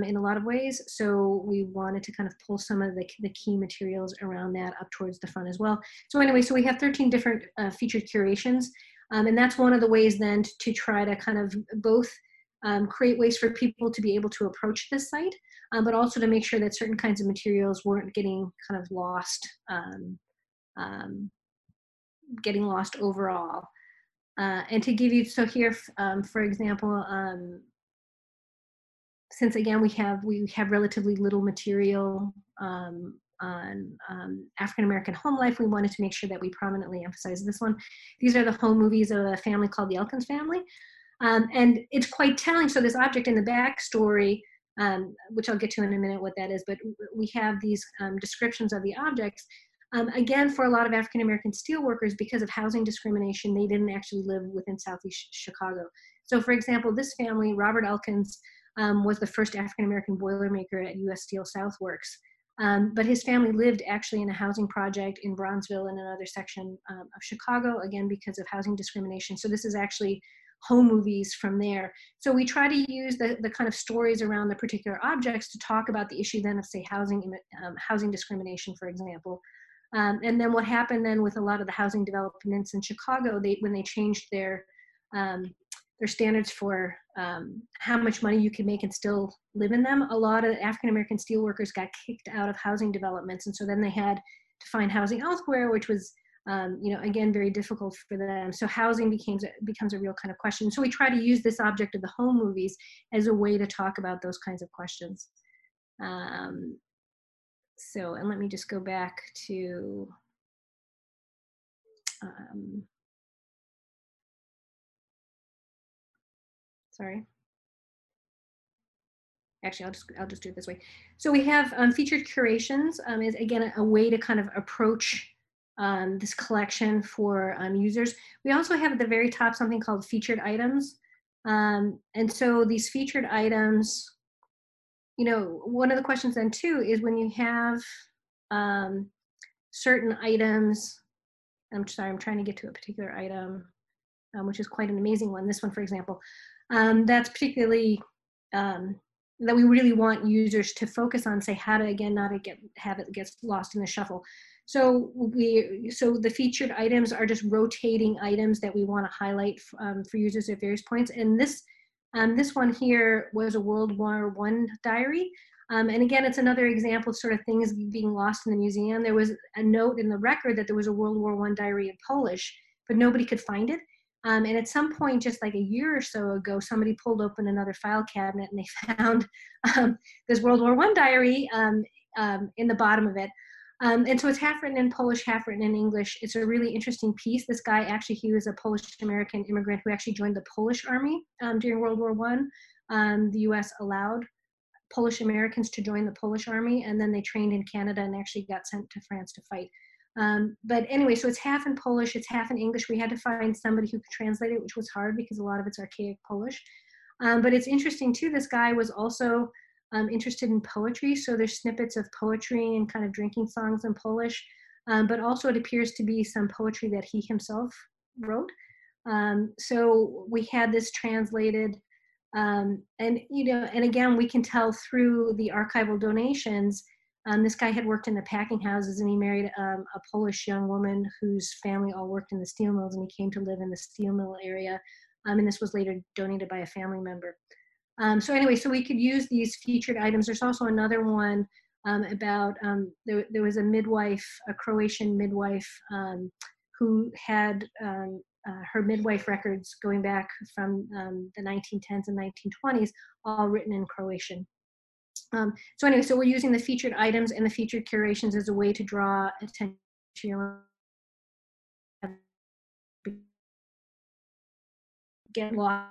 in a lot of ways. So we wanted to kind of pull some of the key materials around that up towards the front as well. So anyway, so we have 13 different featured curations. And that's one of the ways then to try to kind of both create ways for people to be able to approach this site, but also to make sure that certain kinds of materials weren't getting kind of lost, getting lost overall. And to give you, so here, for example, since again, we have relatively little material on African-American home life, we wanted to make sure that we prominently emphasize this one. These are the home movies of a family called the Elkins family. And it's quite telling. So this object in the backstory, which I'll get to in a minute what that is, but we have these descriptions of the objects. Again, for a lot of African-American steelworkers, because of housing discrimination, they didn't actually live within Southeast Chicago. So for example, this family, Robert Elkins, was the first African-American boilermaker at U.S. Steel South Works. But his family lived actually in a housing project in Bronzeville in another section of Chicago, again, because of housing discrimination. So this is actually home movies from there. So we try to use the kind of stories around the particular objects to talk about the issue then of, say, housing discrimination, for example. And then what happened then with a lot of the housing developments in Chicago, when they changed their standards for how much money you can make and still live in them, a lot of African-American steelworkers got kicked out of housing developments. And so then they had to find housing elsewhere, which was, again, very difficult for them. So housing becomes a real kind of question. So we try to use this object of the home movies as a way to talk about those kinds of questions. And let me just go back to, sorry. Actually, I'll just do it this way. So we have featured curations is again a way to kind of approach this collection for users. We also have at the very top something called featured items, and so these featured items, one of the questions then too is when you have certain items. I'm sorry, I'm trying to get to a particular item, which is quite an amazing one. This one, for example. That's particularly that we really want users to focus on, say, how to again have it gets lost in the shuffle. So the featured items are just rotating items that we want to highlight for users at various points. And this one here was a World War I diary, and again it's another example of sort of things being lost in the museum. There was a note in the record that there was a World War I diary in Polish, but nobody could find it. And at some point, just like a year or so ago, somebody pulled open another file cabinet and they found this World War I diary in the bottom of it. And so it's half written in Polish, half written in English. It's a really interesting piece. This guy, actually, he was a Polish-American immigrant who actually joined the Polish army during World War I. The U.S. allowed Polish-Americans to join the Polish army, and then they trained in Canada and actually got sent to France to fight. But anyway, so it's half in Polish, it's half in English. We had to find somebody who could translate it, which was hard because a lot of it's archaic Polish. But it's interesting too, this guy was also interested in poetry. So there's snippets of poetry and kind of drinking songs in Polish, but also it appears to be some poetry that he himself wrote. So we had this translated, and again, we can tell through the archival donations. This guy had worked in the packing houses, and he married a Polish young woman whose family all worked in the steel mills, and he came to live in the steel mill area. And this was later donated by a family member. So we could use these featured items. There's also another one about, there was a midwife, a Croatian midwife, who had her midwife records going back from the 1910s and 1920s, all written in Croatian. So we're using the featured items and the featured curations as a way to draw attention to your get lost.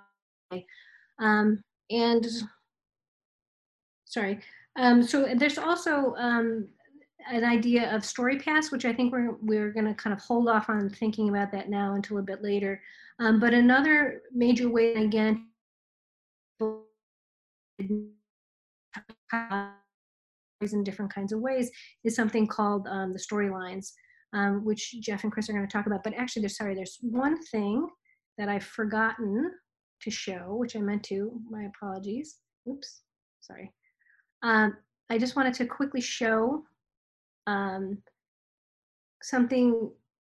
So there's also an idea of story paths, which I think we're going to kind of hold off on thinking about that now until a bit later. But another major way, again, in different kinds of ways is something called the storylines, which Jeff and Chris are going to talk about. But actually, there's one thing that I've forgotten to show, which I meant to. My apologies. Oops, sorry. I just wanted to quickly show something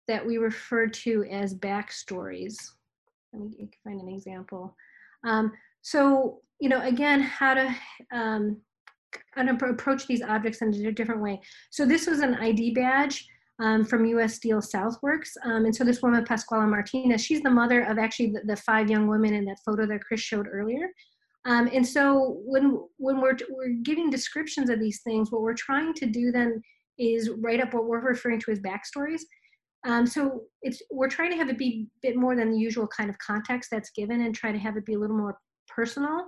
that we refer to as backstories. Let me find an example. So, you know, again, how to approach these objects in a different way. So this was an ID badge from U.S. Steel South Works. And so this woman, Pascuala Martinez, she's the mother of actually the 5 young women in that photo that Chris showed earlier. And so when we're giving descriptions of these things, what we're trying to do then is write up what we're referring to as backstories. So we're trying to have it be a bit more than the usual kind of context that's given and try to have it be a little more personal.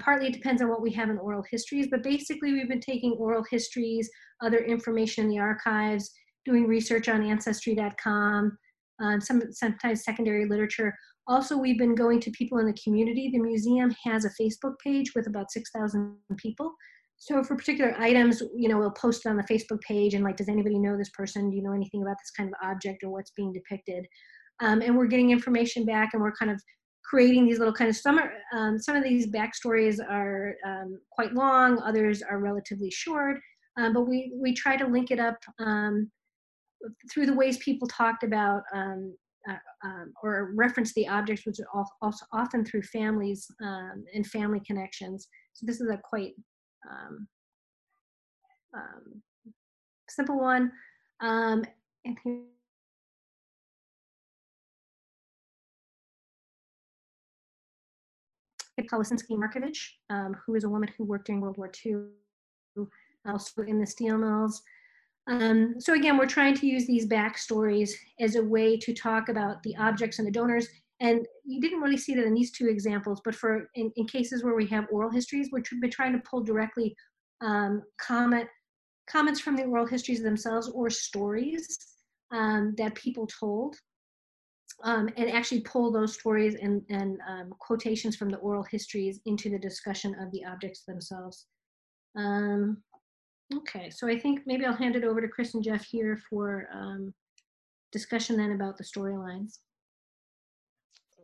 Partly it depends on what we have in oral histories, but basically we've been taking oral histories, other information in the archives, doing research on Ancestry.com, sometimes secondary literature. Also, we've been going to people in the community. The museum has a Facebook page with about 6,000 people. So for particular items, you know, we'll post it on the Facebook page and like, does anybody know this person? Do you know anything about this kind of object or what's being depicted? And we're getting information back and we're kind of creating these little kind of some of these backstories are quite long, others are relatively short, but we try to link it up through the ways people talked about or reference the objects, which are also often through families and family connections. So this is a quite simple one. And here Kolosinski-Markovich, who is a woman who worked during World War II, also in the steel mills. So again, we're trying to use these backstories as a way to talk about the objects and the donors. And you didn't really see that in these 2 examples, but for in cases where we have oral histories, we're trying to pull directly comments from the oral histories themselves or stories that people told. And actually pull those stories and quotations from the oral histories into the discussion of the objects themselves. Okay, so I think maybe I'll hand it over to Chris and Jeff here for discussion then about the storylines.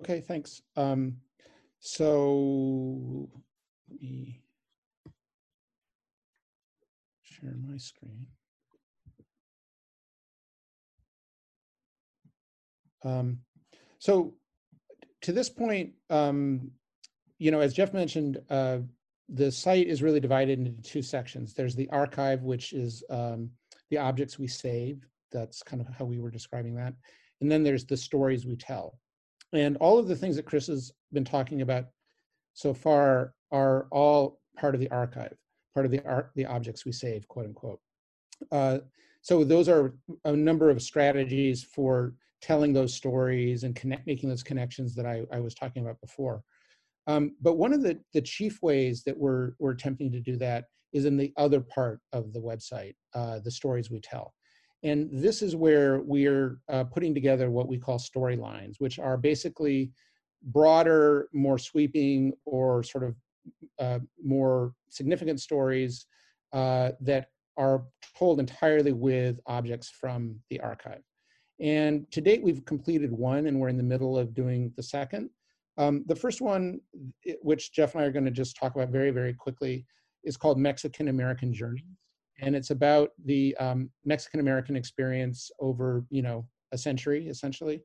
Okay, thanks. So let me share my screen. So to this point, you know, as Jeff mentioned, the site is really divided into 2 sections. There's the archive, which is the objects we save. That's kind of how we were describing that. And then there's the stories we tell. And all of the things that Chris has been talking about so far are all part of the archive, part of the objects we save, quote unquote. So those are a number of strategies for telling those stories and making those connections that I was talking about before. But one of the chief ways that we're attempting to do that is in the other part of the website, the stories we tell. And this is where we're putting together what we call storylines, which are basically broader, more sweeping, or sort of more significant stories that are told entirely with objects from the archive. And to date, we've completed 1, and we're in the middle of doing the 2nd. The first one, which Jeff and I are going to just talk about very, very quickly, is called Mexican-American Journeys. And it's about the Mexican-American experience over, you know, a century, essentially,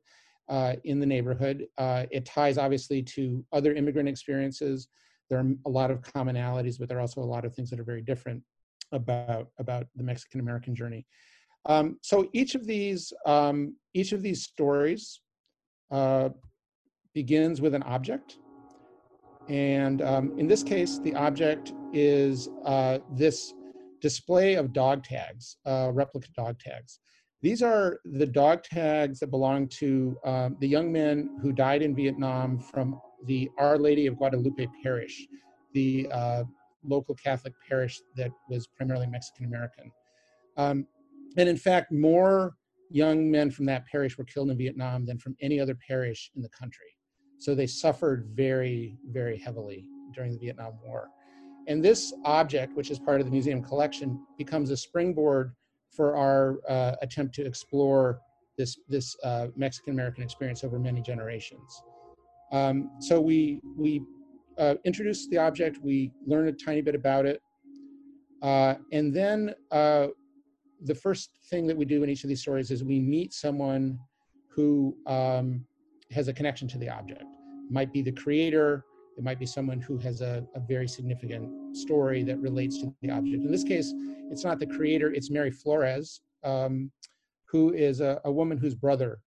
in the neighborhood. It ties, obviously, to other immigrant experiences. There are a lot of commonalities, but there are also a lot of things that are very different about the Mexican-American journey. So each of these stories begins with an object, and in this case, the object is this display of dog tags, replica dog tags. These are the dog tags that belong to the young men who died in Vietnam from the Our Lady of Guadalupe parish, the local Catholic parish that was primarily Mexican-American. And in fact, more young men from that parish were killed in Vietnam than from any other parish in the country. So they suffered very, very heavily during the Vietnam War. And this object, which is part of the museum collection, becomes a springboard for our attempt to explore this Mexican-American experience over many generations. So we introduce the object, we learn a tiny bit about it, and then the first thing that we do in each of these stories is we meet someone who has a connection to the object. It might be the creator, it might be someone who has a very significant story that relates to the object. In this case, it's not the creator, it's Mary Flores, who is a woman whose brother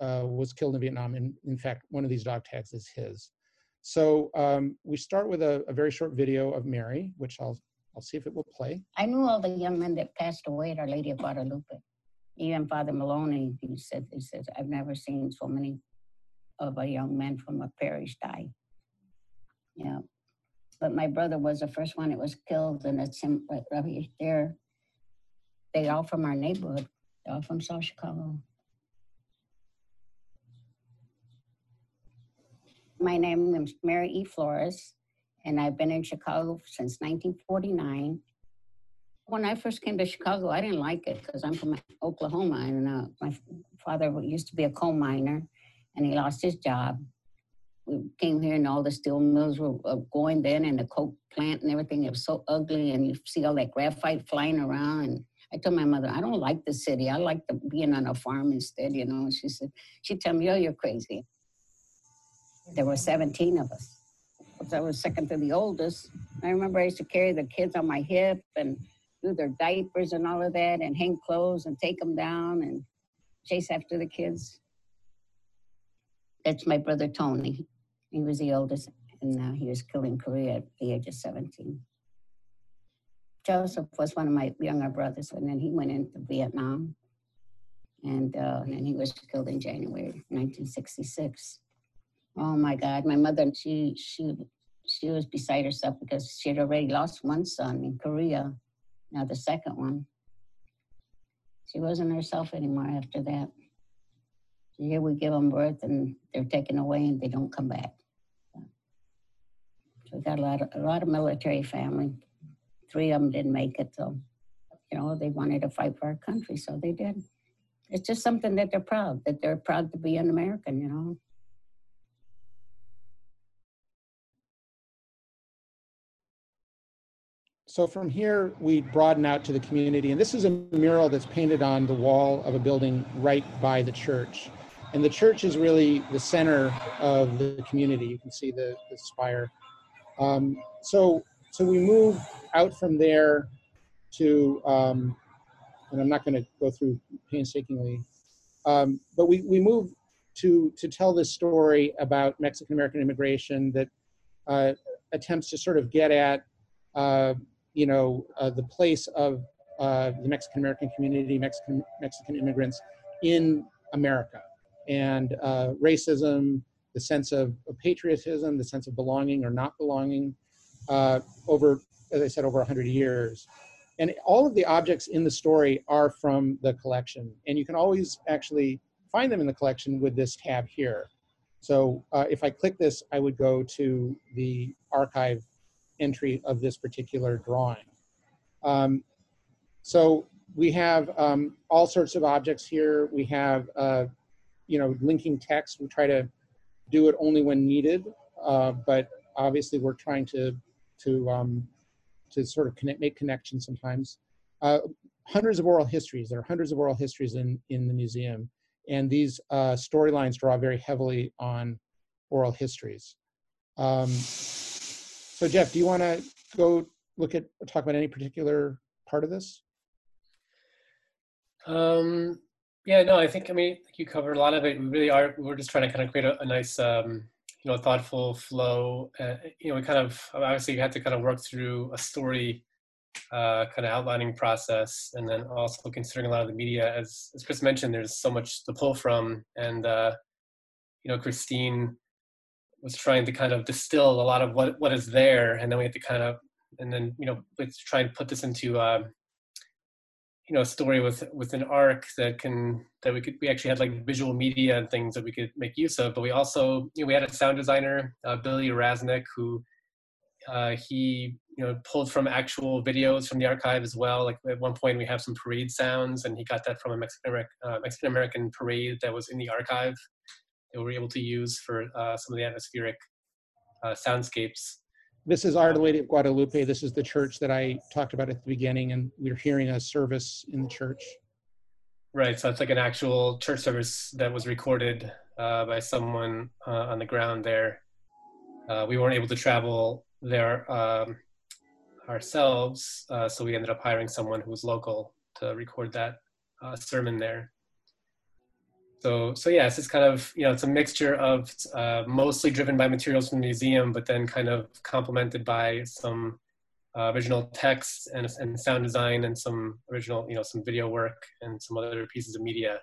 was killed in Vietnam, and in fact, one of these dog tags is his. So we start with a very short video of Mary, which I'll see if it will play. I knew all the young men that passed away at Our Lady of Guadalupe. Even Father Maloney, he says, I've never seen so many of a young man from a parish die. Yeah, but my brother was the first one that was killed, and it's him right there. They all from our neighborhood, all from South Chicago. My name is Mary E. Flores, and I've been in Chicago since 1949. When I first came to Chicago, I didn't like it because I'm from Oklahoma, and my father used to be a coal miner, and he lost his job. We came here, and all the steel mills were going then, and the coke plant and everything. It was so ugly, and you see all that graphite flying around. And I told my mother, I don't like the city. I like being on a farm instead, you know. And she told me, oh, you're crazy. There were 17 of us. I was second to the oldest. I remember I used to carry the kids on my hip and do their diapers and all of that and hang clothes and take them down and chase after the kids. That's my brother, Tony. He was the oldest, and he was killed in Korea at the age of 17. Joseph was one of my younger brothers, and then he went into Vietnam, and then he was killed in January 1966. Oh my God, my mother, she was beside herself because she had already lost one son in Korea, now the second one. She wasn't herself anymore after that. So here we give them birth and they're taken away and they don't come back. So we got a lot of military family. Three of them didn't make it, so, you know, they wanted to fight for our country, so they did. It's just something that they're proud to be an American, you know. So from here, we broaden out to the community. And this is a mural that's painted on the wall of a building right by the church. And the church is really the center of the community. You can see the spire. So we move out from there to, and I'm not going to go through painstakingly, but we move to tell this story about Mexican-American immigration that attempts to sort of get at the place of the Mexican-American community, Mexican immigrants in America, and racism, the sense of patriotism, the sense of belonging or not belonging over, as I said, over 100 years. And all of the objects in the story are from the collection, and you can always actually find them in the collection with this tab here. So if I click this, I would go to the archive entry of this particular drawing. So we have all sorts of objects here. We have, linking text. We try to do it only when needed, but obviously we're trying to sort of make connections sometimes. Hundreds of oral histories. There are hundreds of oral histories in the museum, and these storylines draw very heavily on oral histories. So Jeff, do you want to go talk about any particular part of this? I think you covered a lot of it. We're just trying to kind of create a nice, thoughtful flow. We kind of, obviously you have to kind of work through a story kind of outlining process, and then also considering a lot of the media. As Chris mentioned, there's so much to pull from, and, Christine was trying to kind of distill a lot of what is there, and then we had to kind of, and then, let's try and put this into, a story with an arc we actually had like visual media and things that we could make use of, but we also, we had a sound designer, Billy Raznick, who pulled from actual videos from the archive as well. Like at one point we have some parade sounds, and he got that from a Mexican American parade that was in the archive that we were able to use for some of the atmospheric soundscapes. This is Our Lady of Guadalupe. This is the church that I talked about at the beginning, and we're hearing a service in the church. Right, so it's like an actual church service that was recorded by someone on the ground there. We weren't able to travel there ourselves, so we ended up hiring someone who was local to record that sermon there. So yes, it's kind of, it's a mixture of mostly driven by materials from the museum, but then kind of complemented by some original text and sound design and some original, some video work and some other pieces of media.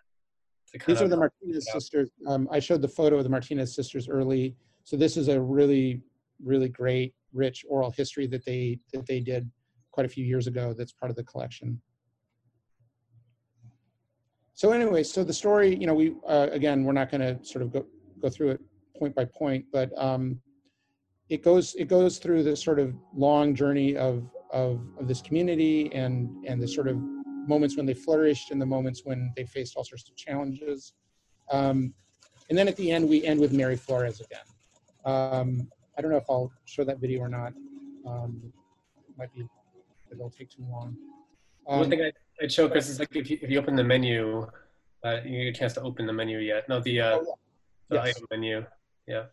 These are the Martinez sisters. I showed the photo of the Martinez sisters early. So this is a really, really great, rich oral history that they did quite a few years ago that's part of the collection. So anyway, so the story, we again, we're not going to sort of go through it point by point, but it goes through this sort of long journey of this community and the sort of moments when they flourished and the moments when they faced all sorts of challenges. And then at the end, we end with Mary Flores again. I don't know if I'll show that video or not. It'll take too long. One thing I'd show, Chris, is like if you open the menu, you get a chance to open the menu yet. No, the item menu, yeah.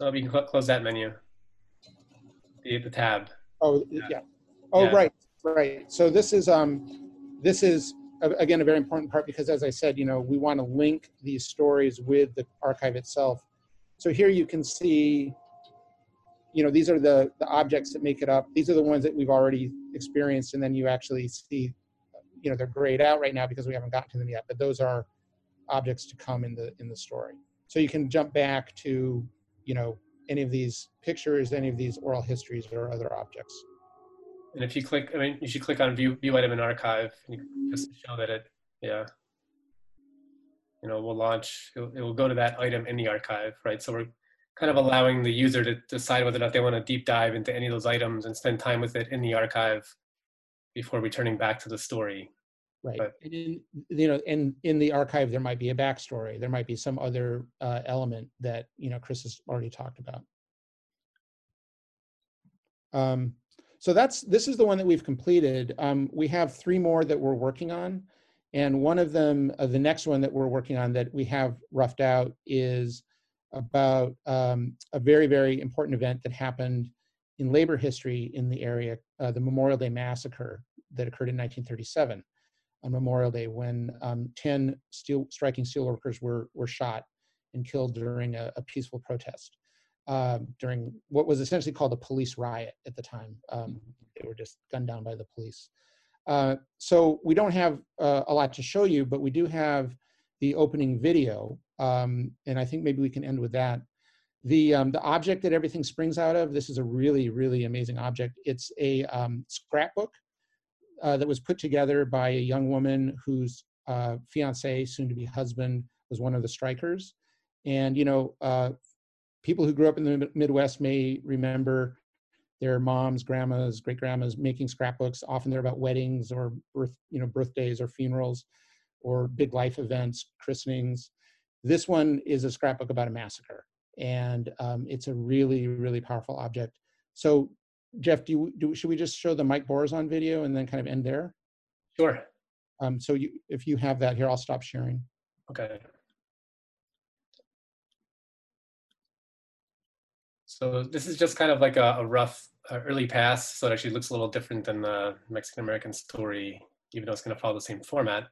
No, you can close that menu, the tab. Oh, yeah. Oh, yeah. Right. So this is again, a very important part because, as I said, we want to link these stories with the archive itself. So here you can see, these are the objects that make it up. These are the ones that we've already experienced, and then you actually see, they're grayed out right now because we haven't gotten to them yet, but those are objects to come in the story. So you can jump back to, any of these pictures, any of these oral histories or other objects. And if you click, you should click on view item in archive, and you just show that it, will launch, it will go to that item in the archive, right? So we're kind of allowing the user to decide whether or not they want to deep dive into any of those items and spend time with it in the archive before returning back to the story. Right, but, and in the archive, there might be a backstory. There might be some other element that, Chris has already talked about. So this is the one that we've completed. We have three more that we're working on. And one of them, the next one that we're working on that we have roughed out is about a very, very important event that happened in labor history in the area, the Memorial Day Massacre that occurred in 1937 on Memorial Day when 10 striking steel workers were shot and killed during a peaceful protest. During what was essentially called a police riot at the time. They were just gunned down by the police. So we don't have a lot to show you, but we do have the opening video, and I think maybe we can end with that. The object that everything springs out of, this is a really, really amazing object. It's a scrapbook that was put together by a young woman whose fiancé, soon to be husband, was one of the strikers. And, people who grew up in the Midwest may remember their moms, grandmas, great grandmas making scrapbooks. Often they're about weddings or birthdays or funerals or big life events, christenings. This one is a scrapbook about a massacre, and it's a really, really powerful object. So, Jeff, should we just show the Mike Borzon video and then kind of end there? Sure. So if you have that here, I'll stop sharing. Okay. So this is just kind of like a rough early pass, so it actually looks a little different than the Mexican-American story, even though it's going to follow the same format.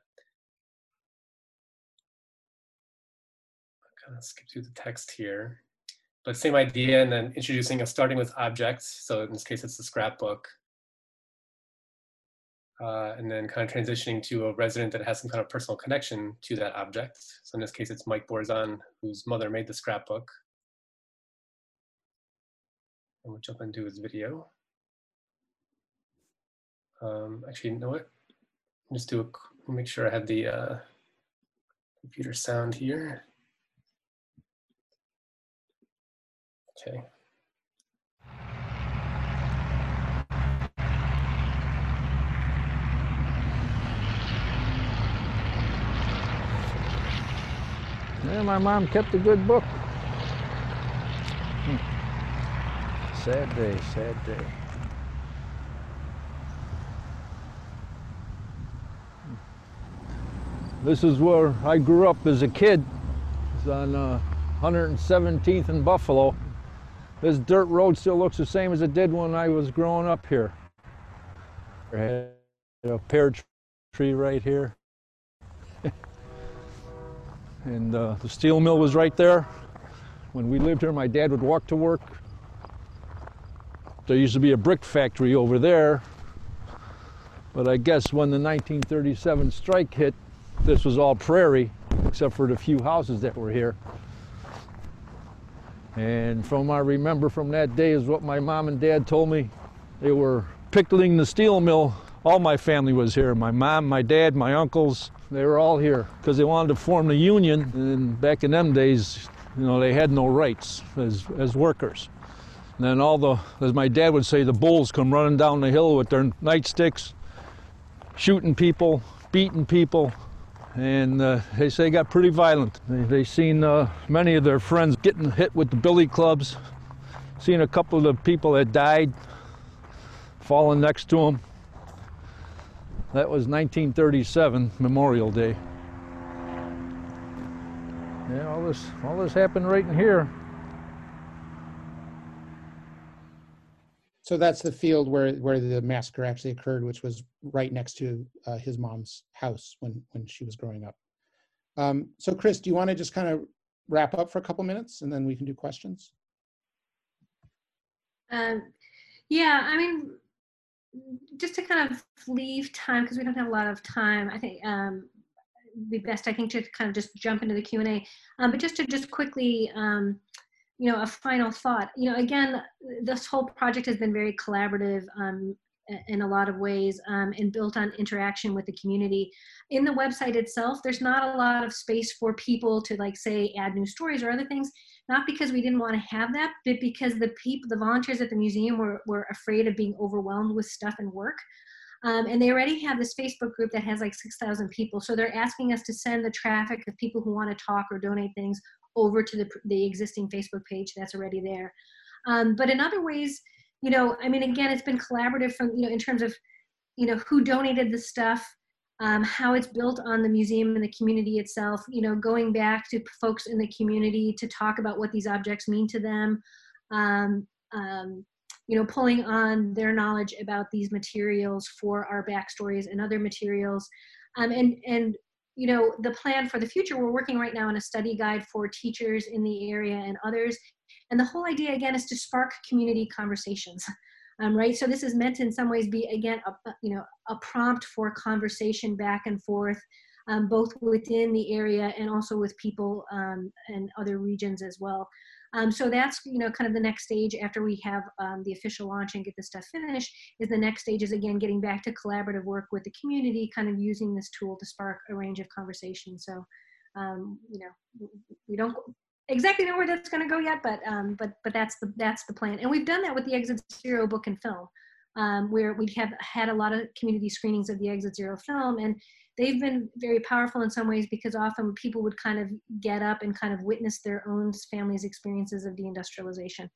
I'll kind of skip through the text here. But same idea, and then introducing us, starting with objects. So in this case, it's the scrapbook. And then kind of transitioning to a resident that has some kind of personal connection to that object. So in this case, it's Mike Borzon, whose mother made the scrapbook. And we'll jump into his video. Actually, you know what? Just make sure I have the computer sound here. Okay. Well, my mom kept a good book. Sad day, sad day. This is where I grew up as a kid. It's on 117th and Buffalo. This dirt road still looks the same as it did when I was growing up here. I had a pear tree right here. And the steel mill was right there. When we lived here, my dad would walk to work. There used to be a brick factory over there. But I guess when the 1937 strike hit, this was all prairie, except for the few houses that were here. And from what I remember from that day is what my mom and dad told me. They were pickling the steel mill. All my family was here. My mom, my dad, my uncles, they were all here because they wanted to form the union. And back in them days, you know, they had no rights as workers. And then all the, as my dad would say, the bulls come running down the hill with their nightsticks, shooting people, beating people. And they say it got pretty violent. They seen many of their friends getting hit with the billy clubs, seen a couple of the people that died falling next to them. That was 1937, Memorial Day. Yeah, all this happened right in here. So that's the field where the massacre actually occurred, which was right next to his mom's house when she was growing up. So Chris, do you want to just kind of wrap up for a couple minutes and then we can do questions? Yeah, I mean, just to kind of leave time, because we don't have a lot of time, I think it'd be best, I think, to kind of just jump into the Q&A. But just to quickly, you know, a final thought. You know, again, this whole project has been very collaborative in a lot of ways and built on interaction with the community. In the website itself, there's not a lot of space for people to, like, say, add new stories or other things, not because we didn't want to have that, but because the people, the volunteers at the museum were afraid of being overwhelmed with stuff and work. And they already have this Facebook group that has like 6,000 people. So they're asking us to send the traffic of people who want to talk or donate things over to the existing Facebook page that's already there. But in other ways, you know, I mean, again, it's been collaborative from, you know, in terms of, you know, who donated the stuff, how it's built on the museum and the community itself, you know, going back to folks in the community to talk about what these objects mean to them, you know, pulling on their knowledge about these materials for our backstories and other materials. And you know, the plan for the future, we're working right now on a study guide for teachers in the area and others. And the whole idea, again, is to spark community conversations, right? So this is meant to, in some ways, be, again, a prompt for conversation back and forth, both within the area and also with people and other regions as well. So that's, you know, kind of the next stage after we have the official launch and get this stuff finished, is the next stage is, again, getting back to collaborative work with the community, kind of using this tool to spark a range of conversations. So, you know, we don't exactly know where that's going to go yet, but that's the plan. And we've done that with the Exit Zero book and film, where we have had a lot of community screenings of the Exit Zero film, and they've been very powerful in some ways because often people would kind of get up and kind of witness their own family's experiences of deindustrialization.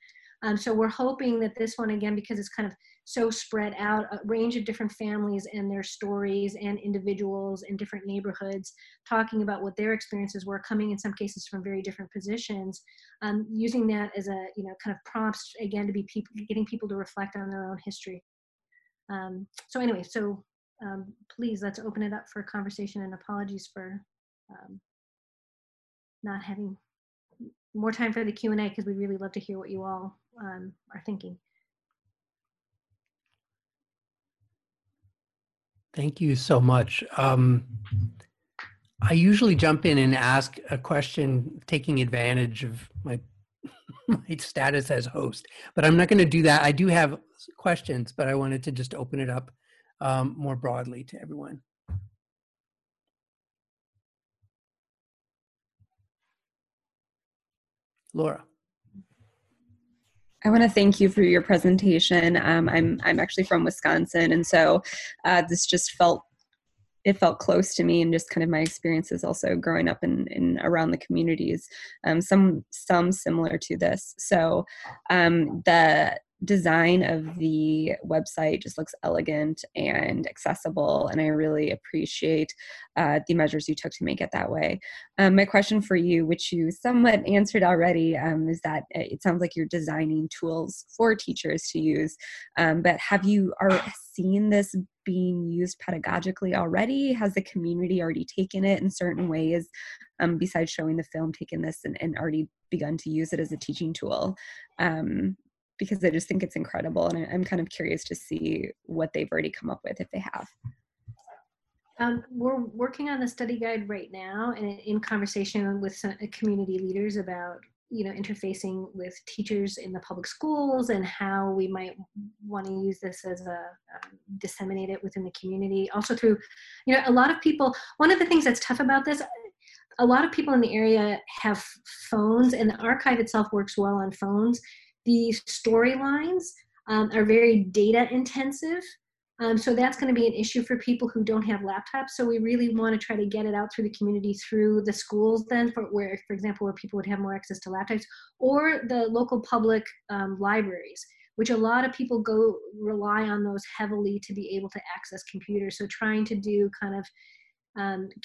So we're hoping that this one, again, because it's kind of so spread out, a range of different families and their stories and individuals in different neighborhoods, talking about what their experiences were, coming in some cases from very different positions, using that as a, you know, kind of prompts, again, to be getting people to reflect on their own history. So anyway, so please, let's open it up for conversation, and apologies for not having more time for the Q&A, because we'd really love to hear what you all are thinking. Thank you so much. I usually jump in and ask a question, taking advantage of my, my status as host, but I'm not going to do that. I do have questions, but I wanted to just open it up more broadly to everyone. Laura. I want to thank you for your presentation. I'm actually from Wisconsin, and so this just felt it felt close to me, and just kind of my experiences also growing up in around the communities, some similar to this. So the design of the website just looks elegant and accessible, and I really appreciate the measures you took to make it that way. My question for you, which you somewhat answered already, is that it sounds like you're designing tools for teachers to use, but have you seen this being used pedagogically already? Has the community already taken it in certain ways, besides showing the film, taken this and already begun to use it as a teaching tool? Because I just think it's incredible, and I'm kind of curious to see what they've already come up with, if they have. We're working on the study guide right now, and in conversation with some community leaders about, you know, interfacing with teachers in the public schools and how we might want to use this as a disseminate it within the community. Also through, you know, a lot of people, one of the things that's tough about this, a lot of people in the area have phones, and the archive itself works well on phones. The storylines are very data intensive. So that's going to be an issue for people who don't have laptops. So we really want to try to get it out through the community, through the schools then, for example, where people would have more access to laptops, or the local public libraries, which a lot of people rely on those heavily to be able to access computers. So trying to do kind of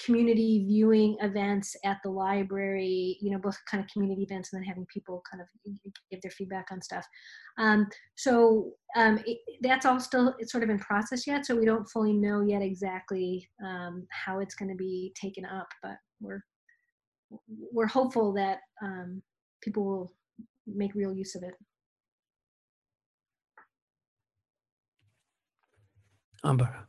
community viewing events at the library, you know, both kind of community events and then having people kind of give their feedback on stuff. That's all still, it's sort of in process yet, so we don't fully know yet exactly how it's going to be taken up, but we're hopeful that people will make real use of it. Amber.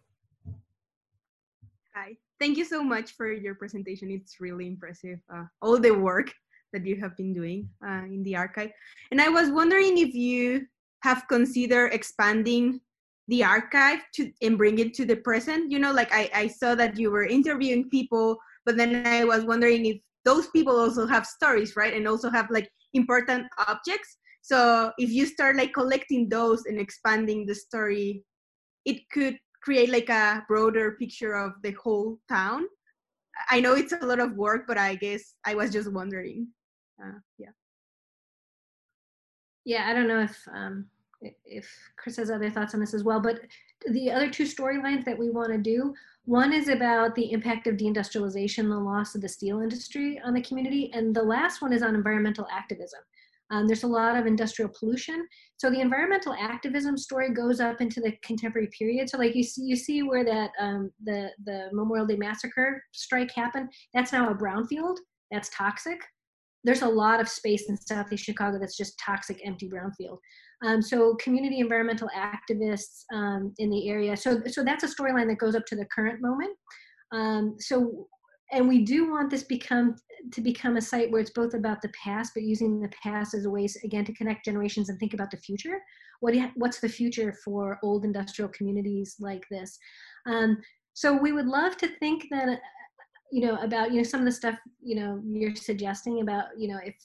Hi. Thank you so much for your presentation. It's really impressive, all the work that you have been doing in the archive. And I was wondering if you have considered expanding the archive and bring it to the present. You know, like I saw that you were interviewing people, but then I was wondering if those people also have stories, right? And also have like important objects. So if you start like collecting those and expanding the story, it could create like a broader picture of the whole town. I know it's a lot of work, but I guess I was just wondering. Yeah, I don't know if Chris has other thoughts on this as well, but the other two storylines that we want to do, one is about the impact of deindustrialization, the loss of the steel industry on the community, and the last one is on environmental activism. There's a lot of industrial pollution. So the environmental activism story goes up into the contemporary period. So like you see where that the Memorial Day Massacre strike happened, that's now a brownfield, that's toxic. There's a lot of space in Southeast Chicago that's just toxic, empty brownfield. So community environmental activists in the area. So that's a storyline that goes up to the current moment. And we do want this to become a site where it's both about the past, but using the past as a way, again, to connect generations and think about the future. What's the future for old industrial communities like this? So we would love to think that, you know, about, you know, some of the stuff, you know, you're suggesting about, you know, if,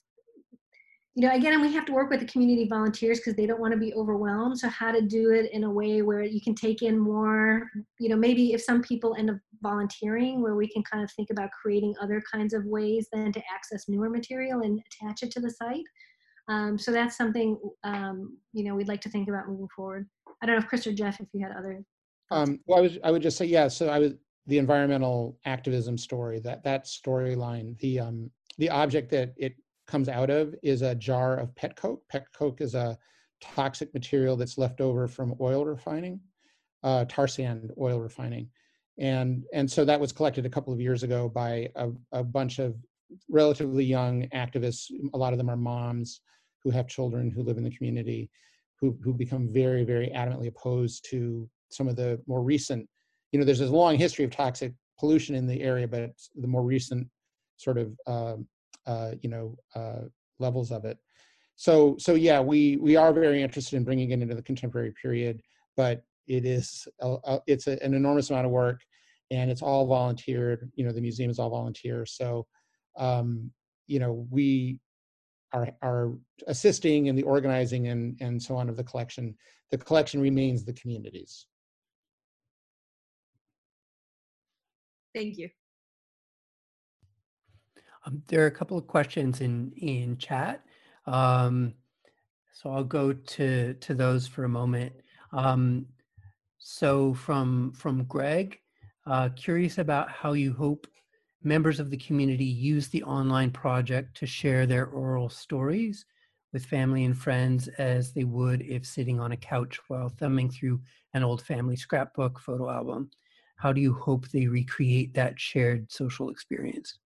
you know, again, and we have to work with the community volunteers because they don't want to be overwhelmed. So how to do it in a way where you can take in more, you know, maybe if some people end up volunteering, where we can kind of think about creating other kinds of ways then to access newer material and attach it to the site. So that's something, you know, we'd like to think about moving forward. I don't know if Chris or Jeff, if you had other. Well, I would just say, yeah, so the environmental activism story, that storyline, the object that it comes out of is a jar of pet coke. Pet coke is a toxic material that's left over from oil refining, tar sand oil refining. And so that was collected a couple of years ago by a bunch of relatively young activists. A lot of them are moms who have children who live in the community, who become very, very adamantly opposed to some of the more recent, you know, there's this long history of toxic pollution in the area, but the more recent sort of levels of it. So yeah, we are very interested in bringing it into the contemporary period, but it is an enormous amount of work, and it's all volunteered. You know, the museum is all volunteer. So, you know, we are assisting in the organizing and so on of the collection. The collection remains the community's. Thank you. There are a couple of questions in chat. So I'll go to those for a moment. So from Greg, curious about how you hope members of the community use the online project to share their oral stories with family and friends as they would if sitting on a couch while thumbing through an old family scrapbook photo album. How do you hope they recreate that shared social experience?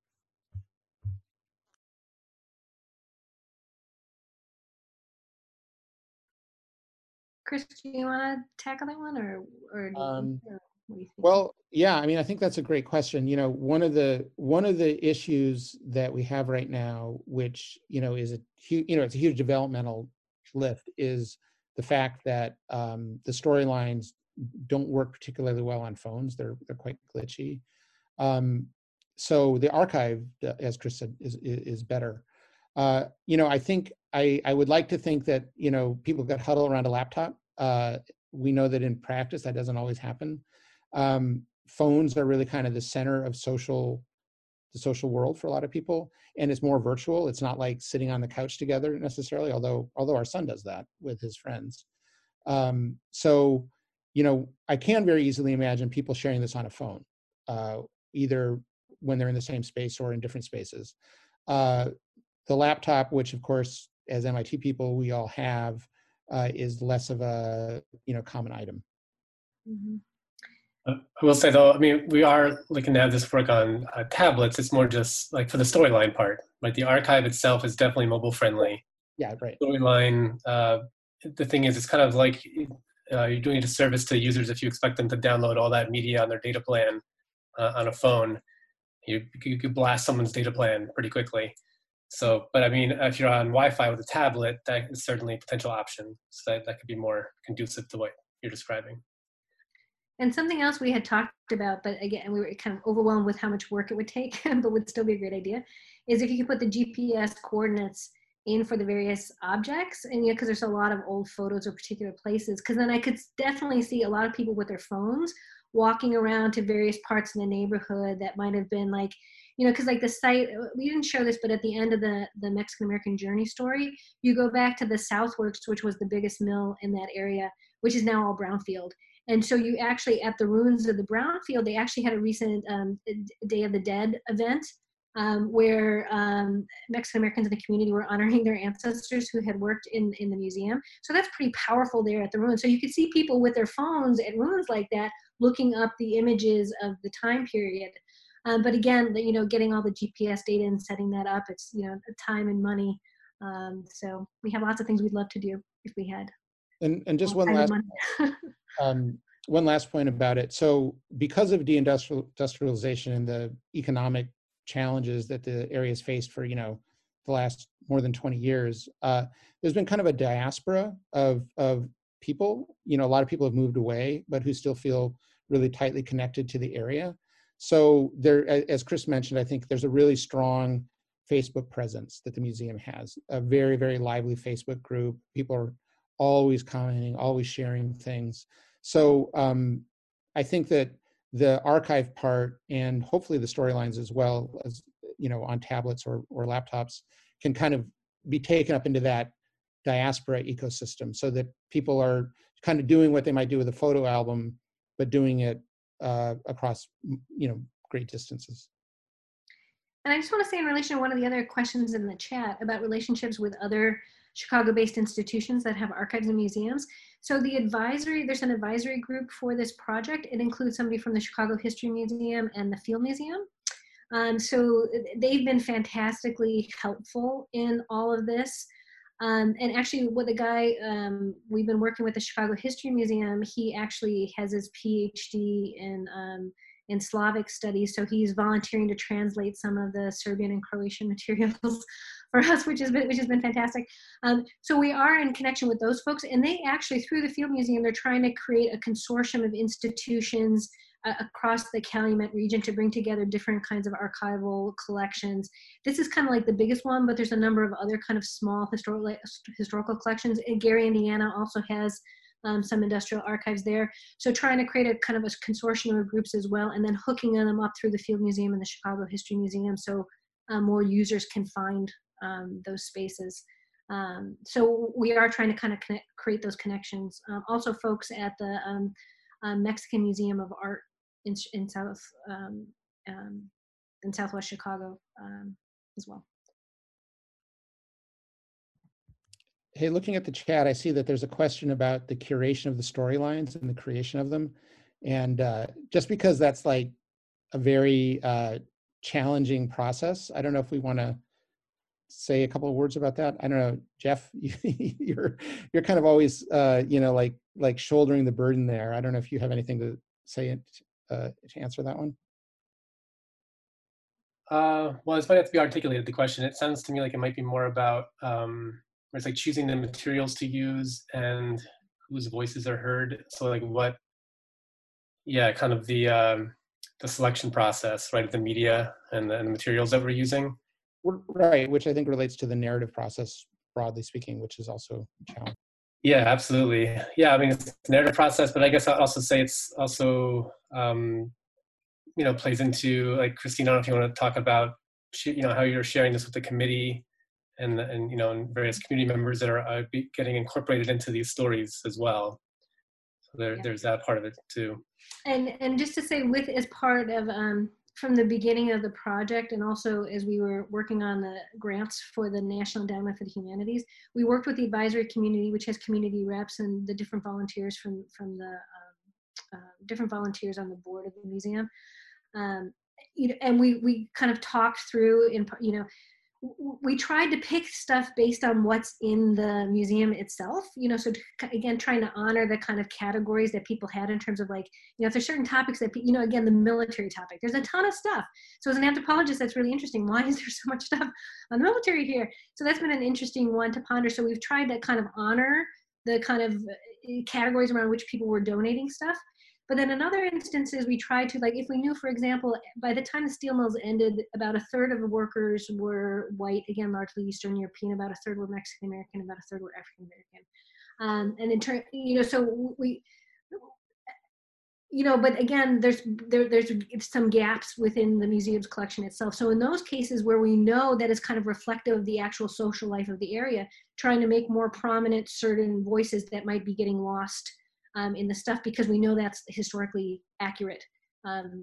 Chris, do you want to tackle that one, or do you, what do you think? Well, yeah, I mean, I think that's a great question. You know, one of the issues that we have right now, which is a huge, it's a huge developmental lift, is the fact that the storylines don't work particularly well on phones. They're quite glitchy. So the archive, as Chris said, is better. I think I would like to think that, people got huddled around a laptop. We know that in practice that doesn't always happen. Phones are really kind of the center of the social world for a lot of people, and it's more virtual. It's not like sitting on the couch together necessarily, although our son does that with his friends. I can very easily imagine people sharing this on a phone, either when they're in the same space or in different spaces. The laptop, which of course, as MIT people, we all have, is less of a common item. Mm-hmm. I will say though, I mean, we are looking to have this work on tablets. It's more just like for the storyline part. Like the archive itself is definitely mobile friendly. Yeah, right. Storyline. The thing is, it's kind of like you're doing a disservice to users if you expect them to download all that media on their data plan on a phone. You could blast someone's data plan pretty quickly. So, but I mean, if you're on Wi-Fi with a tablet, that is certainly a potential option. So that could be more conducive to what you're describing. And something else we had talked about, but again, we were kind of overwhelmed with how much work it would take, but would still be a great idea, is if you could put the GPS coordinates in for the various objects, and because there's a lot of old photos of particular places, because then I could definitely see a lot of people with their phones walking around to various parts in the neighborhood that might have been like, because like the site, we didn't show this, but at the end of the Mexican-American Journey story, you go back to the South Works, which was the biggest mill in that area, which is now all brownfield. And so you actually, at the ruins of the brownfield, they actually had a recent Day of the Dead event where Mexican-Americans in the community were honoring their ancestors who had worked in the museum. So that's pretty powerful there at the ruins. So you could see people with their phones at ruins like that, looking up the images of the time period. But again, getting all the GPS data and setting that up, it's, time and money. So we have lots of things we'd love to do if we had. And just one last point about it. So because of deindustrialization and the economic challenges that the area has faced for, the last more than 20 years, there's been kind of a diaspora of people. A lot of people have moved away, but who still feel really tightly connected to the area. So there, as Chris mentioned, I think there's a really strong Facebook presence that the museum has, a very, very lively Facebook group. People are always commenting, always sharing things. So I think that the archive part and hopefully the storylines as well as, on tablets or laptops can kind of be taken up into that diaspora ecosystem so that people are kind of doing what they might do with a photo album, but doing it across, great distances. And I just want to say in relation to one of the other questions in the chat about relationships with other Chicago-based institutions that have archives and museums. So the advisory, there's an advisory group for this project. It includes somebody from the Chicago History Museum and the Field Museum. So they've been fantastically helpful in all of this. And actually with a guy, we've been working with the Chicago History Museum. He actually has his PhD in Slavic studies. So he's volunteering to translate some of the Serbian and Croatian materials for us, which has been fantastic. So we are in connection with those folks, and they actually, through the Field Museum, they're trying to create a consortium of institutions across the Calumet region to bring together different kinds of archival collections. This is kind of like the biggest one, but there's a number of other kind of small historical collections. And Gary, Indiana also has some industrial archives there. So trying to create a kind of a consortium of groups as well, and then hooking them up through the Field Museum and the Chicago History Museum so more users can find those spaces. So we are trying to kind of create those connections. Also folks at the Mexican Museum of Art in Southwest Chicago as well. Hey, looking at the chat, I see that there's a question about the curation of the storylines and the creation of them. And just because that's like a very challenging process, I don't know if we want to say a couple of words about that. I don't know, Jeff, you're kind of always, you know, like shouldering the burden there. I don't know if you have anything to say to answer that one. Well, it's might have to be articulated, the question. It sounds to me like it might be more about where it's like choosing the materials to use and whose voices are heard. So like what, yeah, kind of the selection process, right, of the media and the materials that we're using. Right, which I think relates to the narrative process, broadly speaking, which is also a challenge. Yeah, absolutely. Yeah, I mean, it's a narrative process, but I guess I'll also say it's also, you know, plays into, like, Christine, I don't know if you want to talk about, you know, how you're sharing this with the committee and you know, and various community members that are getting incorporated into these stories as well. So there's that part of it, too. And just to say, with as part of... from the beginning of the project, and also as we were working on the grants for the National Endowment for the Humanities, we worked with the advisory community, which has community reps and the different volunteers from the different volunteers on the board of the museum. You know, and we kind of talked through, in, you know, we tried to pick stuff based on what's in the museum itself, you know, so again, trying to honor the kind of categories that people had in terms of like, you know, if there's certain topics that, you know, again, the military topic, there's a ton of stuff. So as an anthropologist, that's really interesting. Why is there so much stuff on the military here? So that's been an interesting one to ponder. So we've tried to kind of honor the kind of categories around which people were donating stuff. But then in other instances, we try to, like, if we knew, for example, by the time the steel mills ended, about a third of the workers were white, again, largely Eastern European, about a third were Mexican American, about a third were African American. And in turn, you know, so we, you know, but again, there's some gaps within the museum's collection itself. So in those cases where we know that is kind of reflective of the actual social life of the area, trying to make more prominent certain voices that might be getting lost in the stuff, because we know that's historically accurate to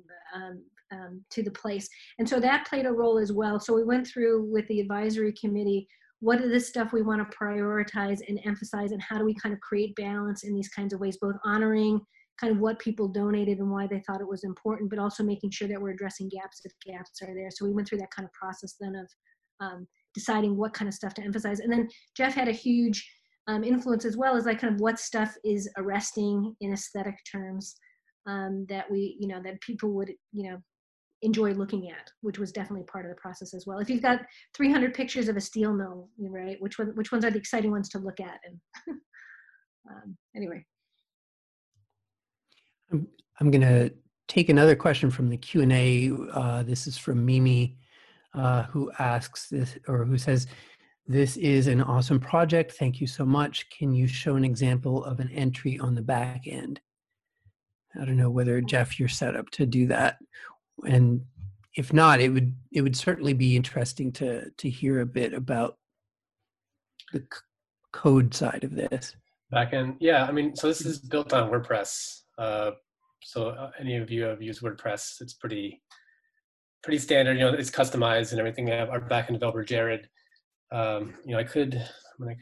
the place. And so that played a role as well. So we went through with the advisory committee, what is the stuff we want to prioritize and emphasize, and how do we kind of create balance in these kinds of ways, both honoring kind of what people donated and why they thought it was important, but also making sure that we're addressing gaps if gaps are there. So we went through that kind of process then of deciding what kind of stuff to emphasize. And then Jeff had a huge influence as well, as like kind of what stuff is arresting in aesthetic terms that we, you know, that people would, you know, enjoy looking at, which was definitely part of the process as well. If you've got 300 pictures of a steel mill, right, which ones are the exciting ones to look at? And anyway. I'm going to take another question from the Q&A. This is from Mimi, who asks this, or who says, "This is an awesome project. Thank you so much. Can you show an example of an entry on the back end?" I don't know whether, Jeff, you're set up to do that. And if not, it would certainly be interesting to hear a bit about the code side of this. Back end, yeah. I mean, so this is built on WordPress. So any of you have used WordPress, it's pretty standard. You know, it's customized and everything. We have our back-end developer, Jared. You know, I could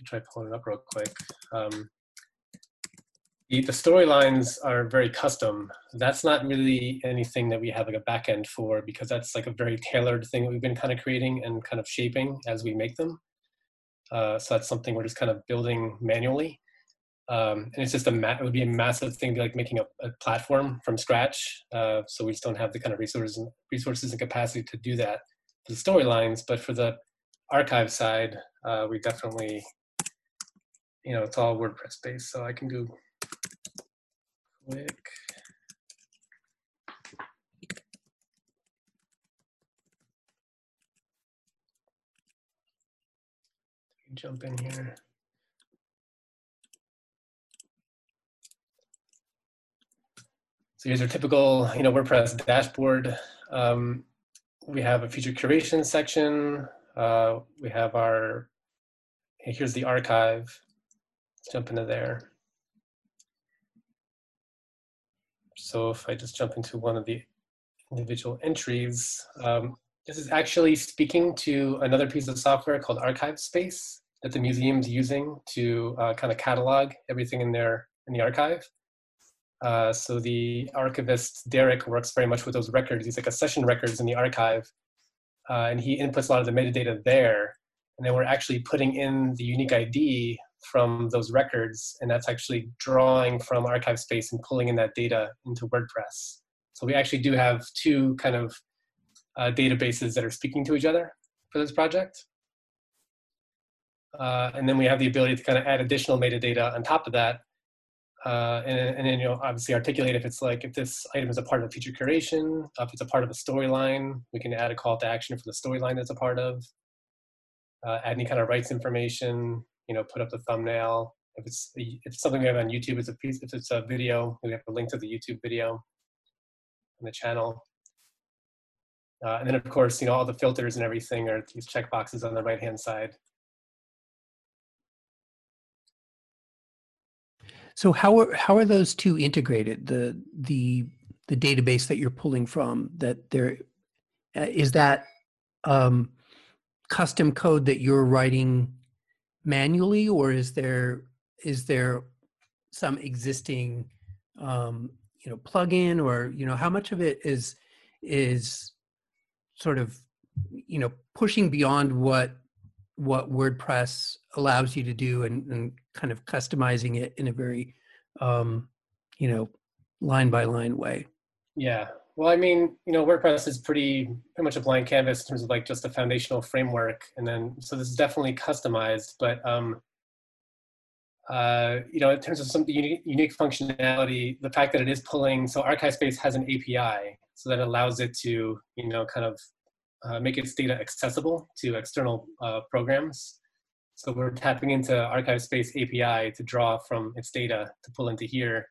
try pulling it up real quick. The storylines are very custom. That's not really anything that we have like a back end for, because that's like a very tailored thing that we've been kind of creating and kind of shaping as we make them. So that's something we're just kind of building manually. And it's just it would be a massive thing, like making a platform from scratch. So we just don't have the kind of resources and capacity to do that for the storylines, but for the archive side, we definitely, you know, it's all WordPress based, so I can do quick. Jump in here. So here's your typical, WordPress dashboard. We have a feature curation section. We have our, here's the archive. Let's jump into there. So if I just jump into one of the individual entries, this is actually speaking to another piece of software called ArchivesSpace that the museum's using to kind of catalog everything in the archive. So the archivist, Derek, works very much with those records. He's like a session records in the archive, and he inputs a lot of the metadata there. And then we're actually putting in the unique ID from those records, and that's actually drawing from ArchivesSpace and pulling in that data into WordPress. So we actually do have two kind of databases that are speaking to each other for this project. And then we have the ability to kind of add additional metadata on top of that. And then you'll obviously articulate if it's like, if this item is a part of a feature curation, if it's a part of a storyline, we can add a call to action for the storyline that's a part of, add any kind of rights information, put up the thumbnail. If it's, something we have on YouTube, if it's a video, we have a link to the YouTube video on the channel. And then of course, all the filters and everything are these checkboxes on the right-hand side. So how are those two integrated? The database that you're pulling from, that there is that custom code that you're writing manually, or is there some existing plugin, or how much of it is sort of pushing beyond what WordPress allows you to do and kind of customizing it in a very, line by line way? Yeah. Well, I mean, WordPress is pretty much a blank canvas in terms of like just a foundational framework. And then, so this is definitely customized, but, in terms of some unique functionality, the fact that it is pulling, so ArchivesSpace has an API, so that allows it to, kind of make its data accessible to external programs. So we're tapping into ArchivesSpace API to draw from its data to pull into here.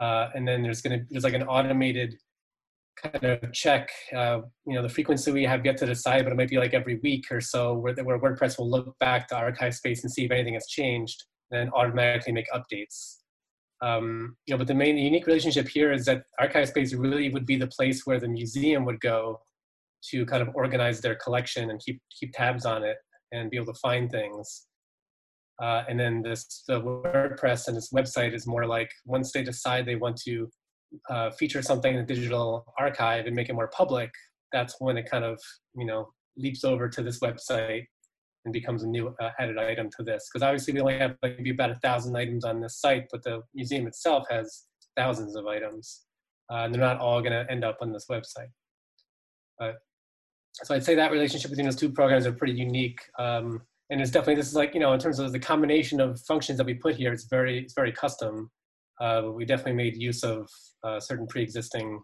And then there's like an automated kind of check, the frequency we have yet to decide, but it might be like every week or so where WordPress will look back to ArchivesSpace and see if anything has changed, and then automatically make updates. But the unique relationship here is that ArchivesSpace really would be the place where the museum would go to kind of organize their collection and keep tabs on it and be able to find things. And then the WordPress and this website is more like, once they decide they want to feature something in a digital archive and make it more public, that's when it kind of, leaps over to this website and becomes a new added item to this. Because obviously we only have maybe about 1,000 items on this site, but the museum itself has thousands of items. And they're not all gonna end up on this website. So I'd say that relationship between those two programs are pretty unique, and it's definitely, this is like, in terms of the combination of functions that we put here, it's very custom. We definitely made use of certain pre-existing,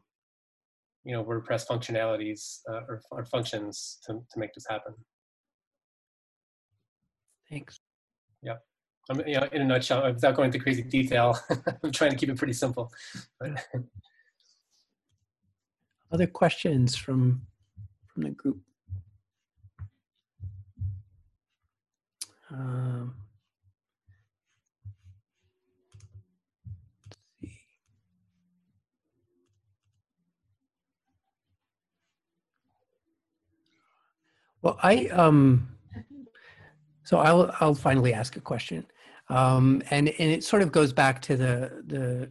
WordPress functionalities or functions to make this happen. Thanks. Yeah, in a nutshell, without going into crazy detail, I'm trying to keep it pretty simple. But other questions from the group? Let's see. Well, so I'll finally ask a question, and it sort of goes back to the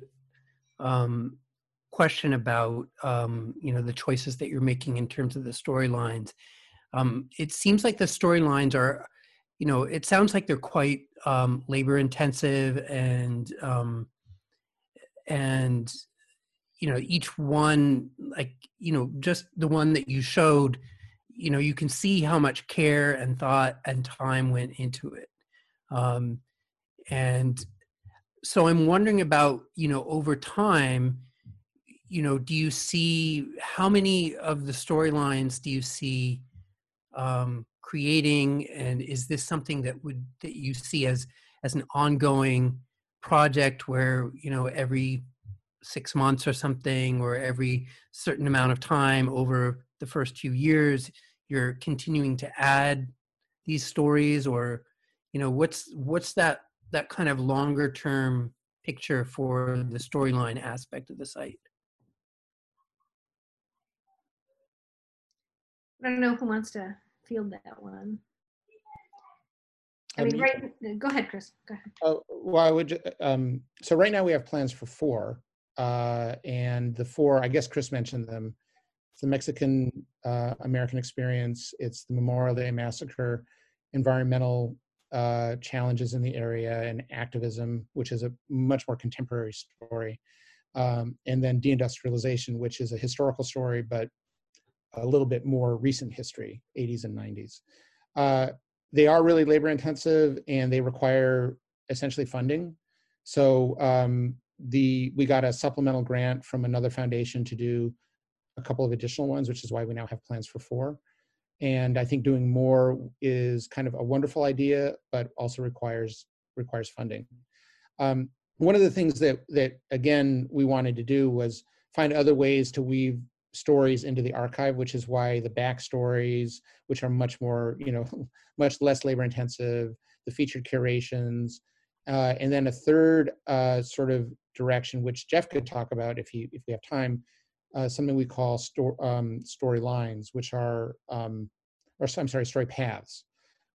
question about the choices that you're making in terms of the storylines. It seems like the storylines are, it sounds like they're quite labor intensive, and each one, like just the one that you showed, you can see how much care and thought and time went into it, and so I'm wondering about over time. Do you see, how many of the storylines do you see creating, and is this something that you see as an ongoing project where every 6 months or something, or every certain amount of time over the first few years, you're continuing to add these stories, or, you know, what's that kind of longer term picture for the storyline aspect of the site? I don't know who wants to field that one. I mean, right, go ahead, Chris, go ahead. Well, I would, so right now we have plans for 4, and the 4, I guess Chris mentioned them. It's the Mexican American experience, it's the Memorial Day Massacre, environmental challenges in the area, and activism, which is a much more contemporary story. And then deindustrialization, which is a historical story, but a little bit more recent history, 80s and 90s. They are really labor intensive, and they require essentially funding. So we got a supplemental grant from another foundation to do a couple of additional ones, which is why we now have plans for 4. And I think doing more is kind of a wonderful idea, but also requires funding. One of the things that again we wanted to do was find other ways to weave stories into the archive, which is why the backstories, which are much more, you know, much less labor intensive, the featured curations, and then a third sort of direction, which Jeff could talk about if we have time, something we call story lines, which are, or I'm sorry, story paths,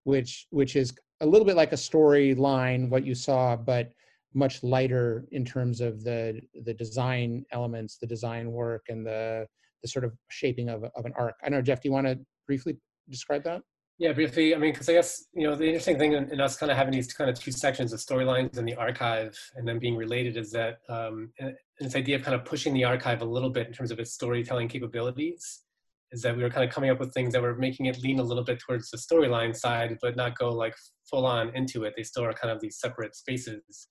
which is a little bit like a story line, what you saw, but much lighter in terms of the design elements, the design work, and the sort of shaping of an arc. I don't know, Jeff, do you want to briefly describe that? Yeah, briefly. I mean, because I guess, you know, the interesting thing in us kind of having these kind of two sections of storylines and the archive and then being related is that this idea of kind of pushing the archive a little bit in terms of its storytelling capabilities is that we were kind of coming up with things that were making it lean a little bit towards the storyline side, but not go like full on into it. They still are kind of these separate spaces.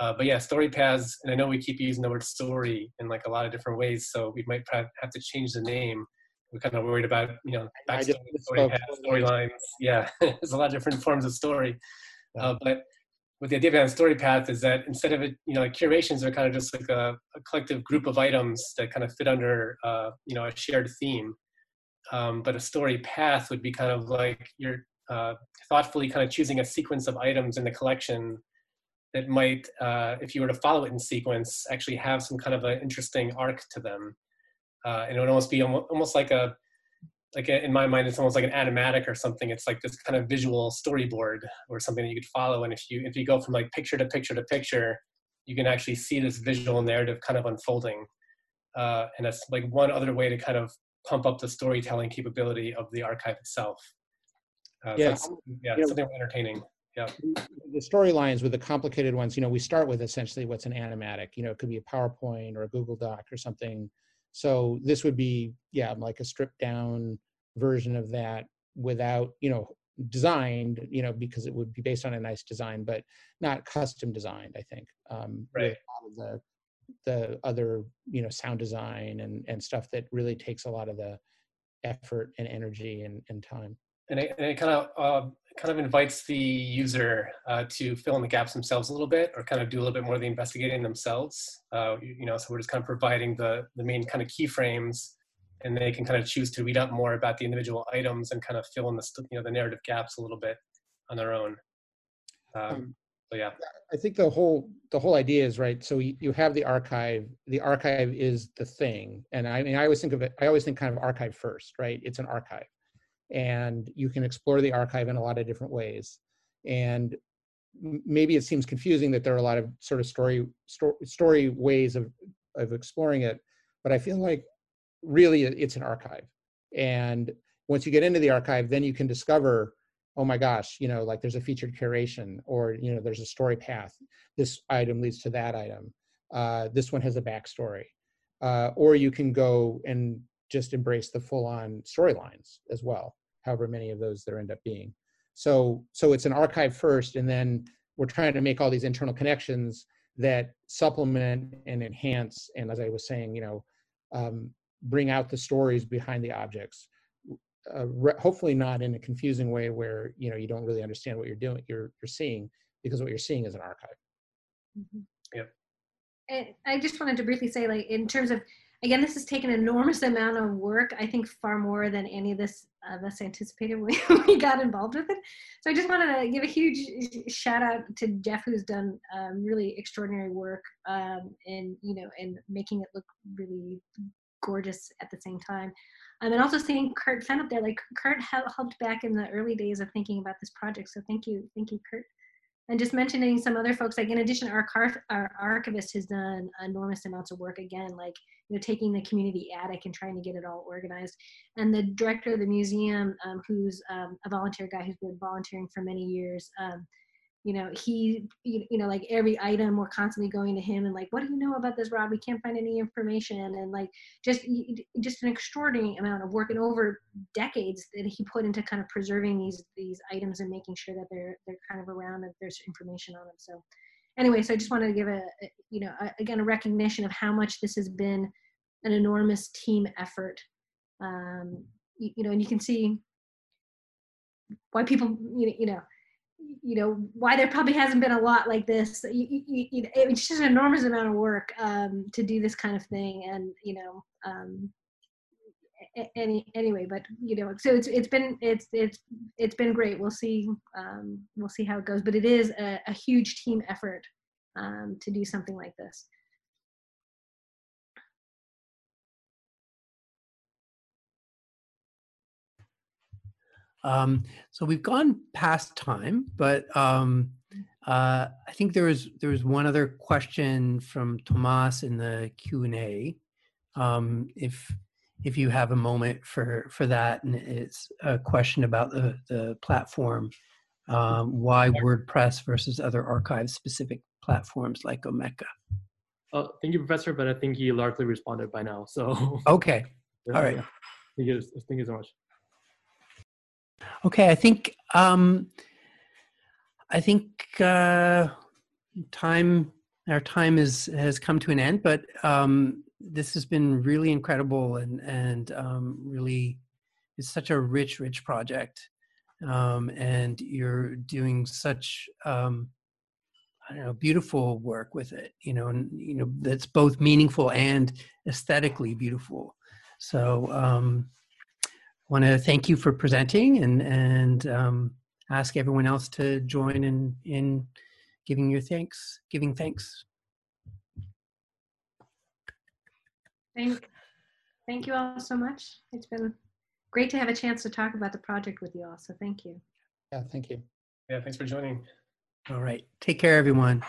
But yeah, story paths, and I know we keep using the word story in like a lot of different ways, so we might have to change the name. We're kind of worried about, you know, backstory, story paths, storylines. Yeah, there's a lot of different forms of story. But with the idea behind story path is that instead of it, you know, like curations are kind of just like a collective group of items that kind of fit under, you know, a shared theme. But a story path would be kind of like you're thoughtfully kind of choosing a sequence of items in the collection that might, if you were to follow it in sequence, actually have some kind of an interesting arc to them. And it would almost be almost like in my mind, it's almost like an animatic or something. It's like this kind of visual storyboard or something that you could follow. And if you go from like picture to picture to picture, you can actually see this visual narrative kind of unfolding. And that's like one other way to kind of pump up the storytelling capability of the archive itself. Something more entertaining. Yeah. The storylines with the complicated ones, you know, we start with essentially what's an animatic. You know, it could be a PowerPoint or a Google Doc or something. So this would be, yeah, like a stripped down version of that without, you know, designed, you know, because it would be based on a nice design, but not custom designed, I think. Right. With a lot of the other, you know, sound design and stuff that really takes a lot of the effort and energy and time. And it kind of invites the user to fill in the gaps themselves a little bit, or kind of do a little bit more of the investigating themselves. You know, so we're just kind of providing the main kind of keyframes, and they can kind of choose to read up more about the individual items and kind of fill in the, you know, the narrative gaps a little bit on their own. So yeah, I think the whole idea is right. So you have the archive. The archive is the thing, and I mean, I always think kind of archive first, right? It's an archive, and you can explore the archive in a lot of different ways. And maybe it seems confusing that there are a lot of sort of story ways of exploring it, but I feel like really it's an archive. And once you get into the archive, then you can discover, oh my gosh, you know, like there's a featured curation, or, you know, there's a story path. This item leads to that item. This one has a backstory. Or you can go and just embrace the full-on storylines as well, however many of those there end up being. So it's an archive first, and then we're trying to make all these internal connections that supplement and enhance, and as I was saying, you know, bring out the stories behind the objects. Hopefully not in a confusing way where, you know, you don't really understand what you're doing, you're seeing, because what you're seeing is an archive. Mm-hmm. Yep. I just wanted to briefly say, like, in terms of, again, this has taken an enormous amount of work, I think far more than any of this of us anticipated when we got involved with it. So I just wanted to give a huge shout out to Jeff, who's done really extraordinary work and, you know, and making it look really gorgeous at the same time. And also seeing Kurt Fenn up there, like Kurt helped back in the early days of thinking about this project. So thank you, Kurt. And just mentioning some other folks, like in addition, our archivist has done enormous amounts of work, again, like, you know, taking the community attic and trying to get it all organized. And the director of the museum, who's a volunteer guy who's been volunteering for many years, you know, he, like every item, we're constantly going to him and like, what do you know about this, Rob? We can't find any information. And like, just an extraordinary amount of work and over decades that he put into kind of preserving these items and making sure that they're kind of around and there's information on them. So anyway, so I just wanted to give again, a recognition of how much this has been an enormous team effort. You know, and you can see why people, why there probably hasn't been a lot like this. It's just an enormous amount of work to do this kind of thing, and anyway, but so it's been great. We'll see how it goes, but it is a huge team effort to do something like this. So we've gone past time, but I think there was one other question from Tomas in the Q&A. If you have a moment for that, and it's a question about the platform, why WordPress versus other archive-specific platforms like Omeka? Thank you, Professor, but I think he largely responded by now. So okay, all right. Thank you so much. Okay, I think our time has come to an end, but this has been really incredible and really, it's such a rich project, and you're doing such I don't know, beautiful work with it, and that's both meaningful and aesthetically beautiful. So I want to thank you for presenting and ask everyone else to join in giving your thanks. Thank you all so much. It's been great to have a chance to talk about the project with you all. So thank you. Yeah, thank you. Yeah, thanks for joining. All right. Take care, everyone.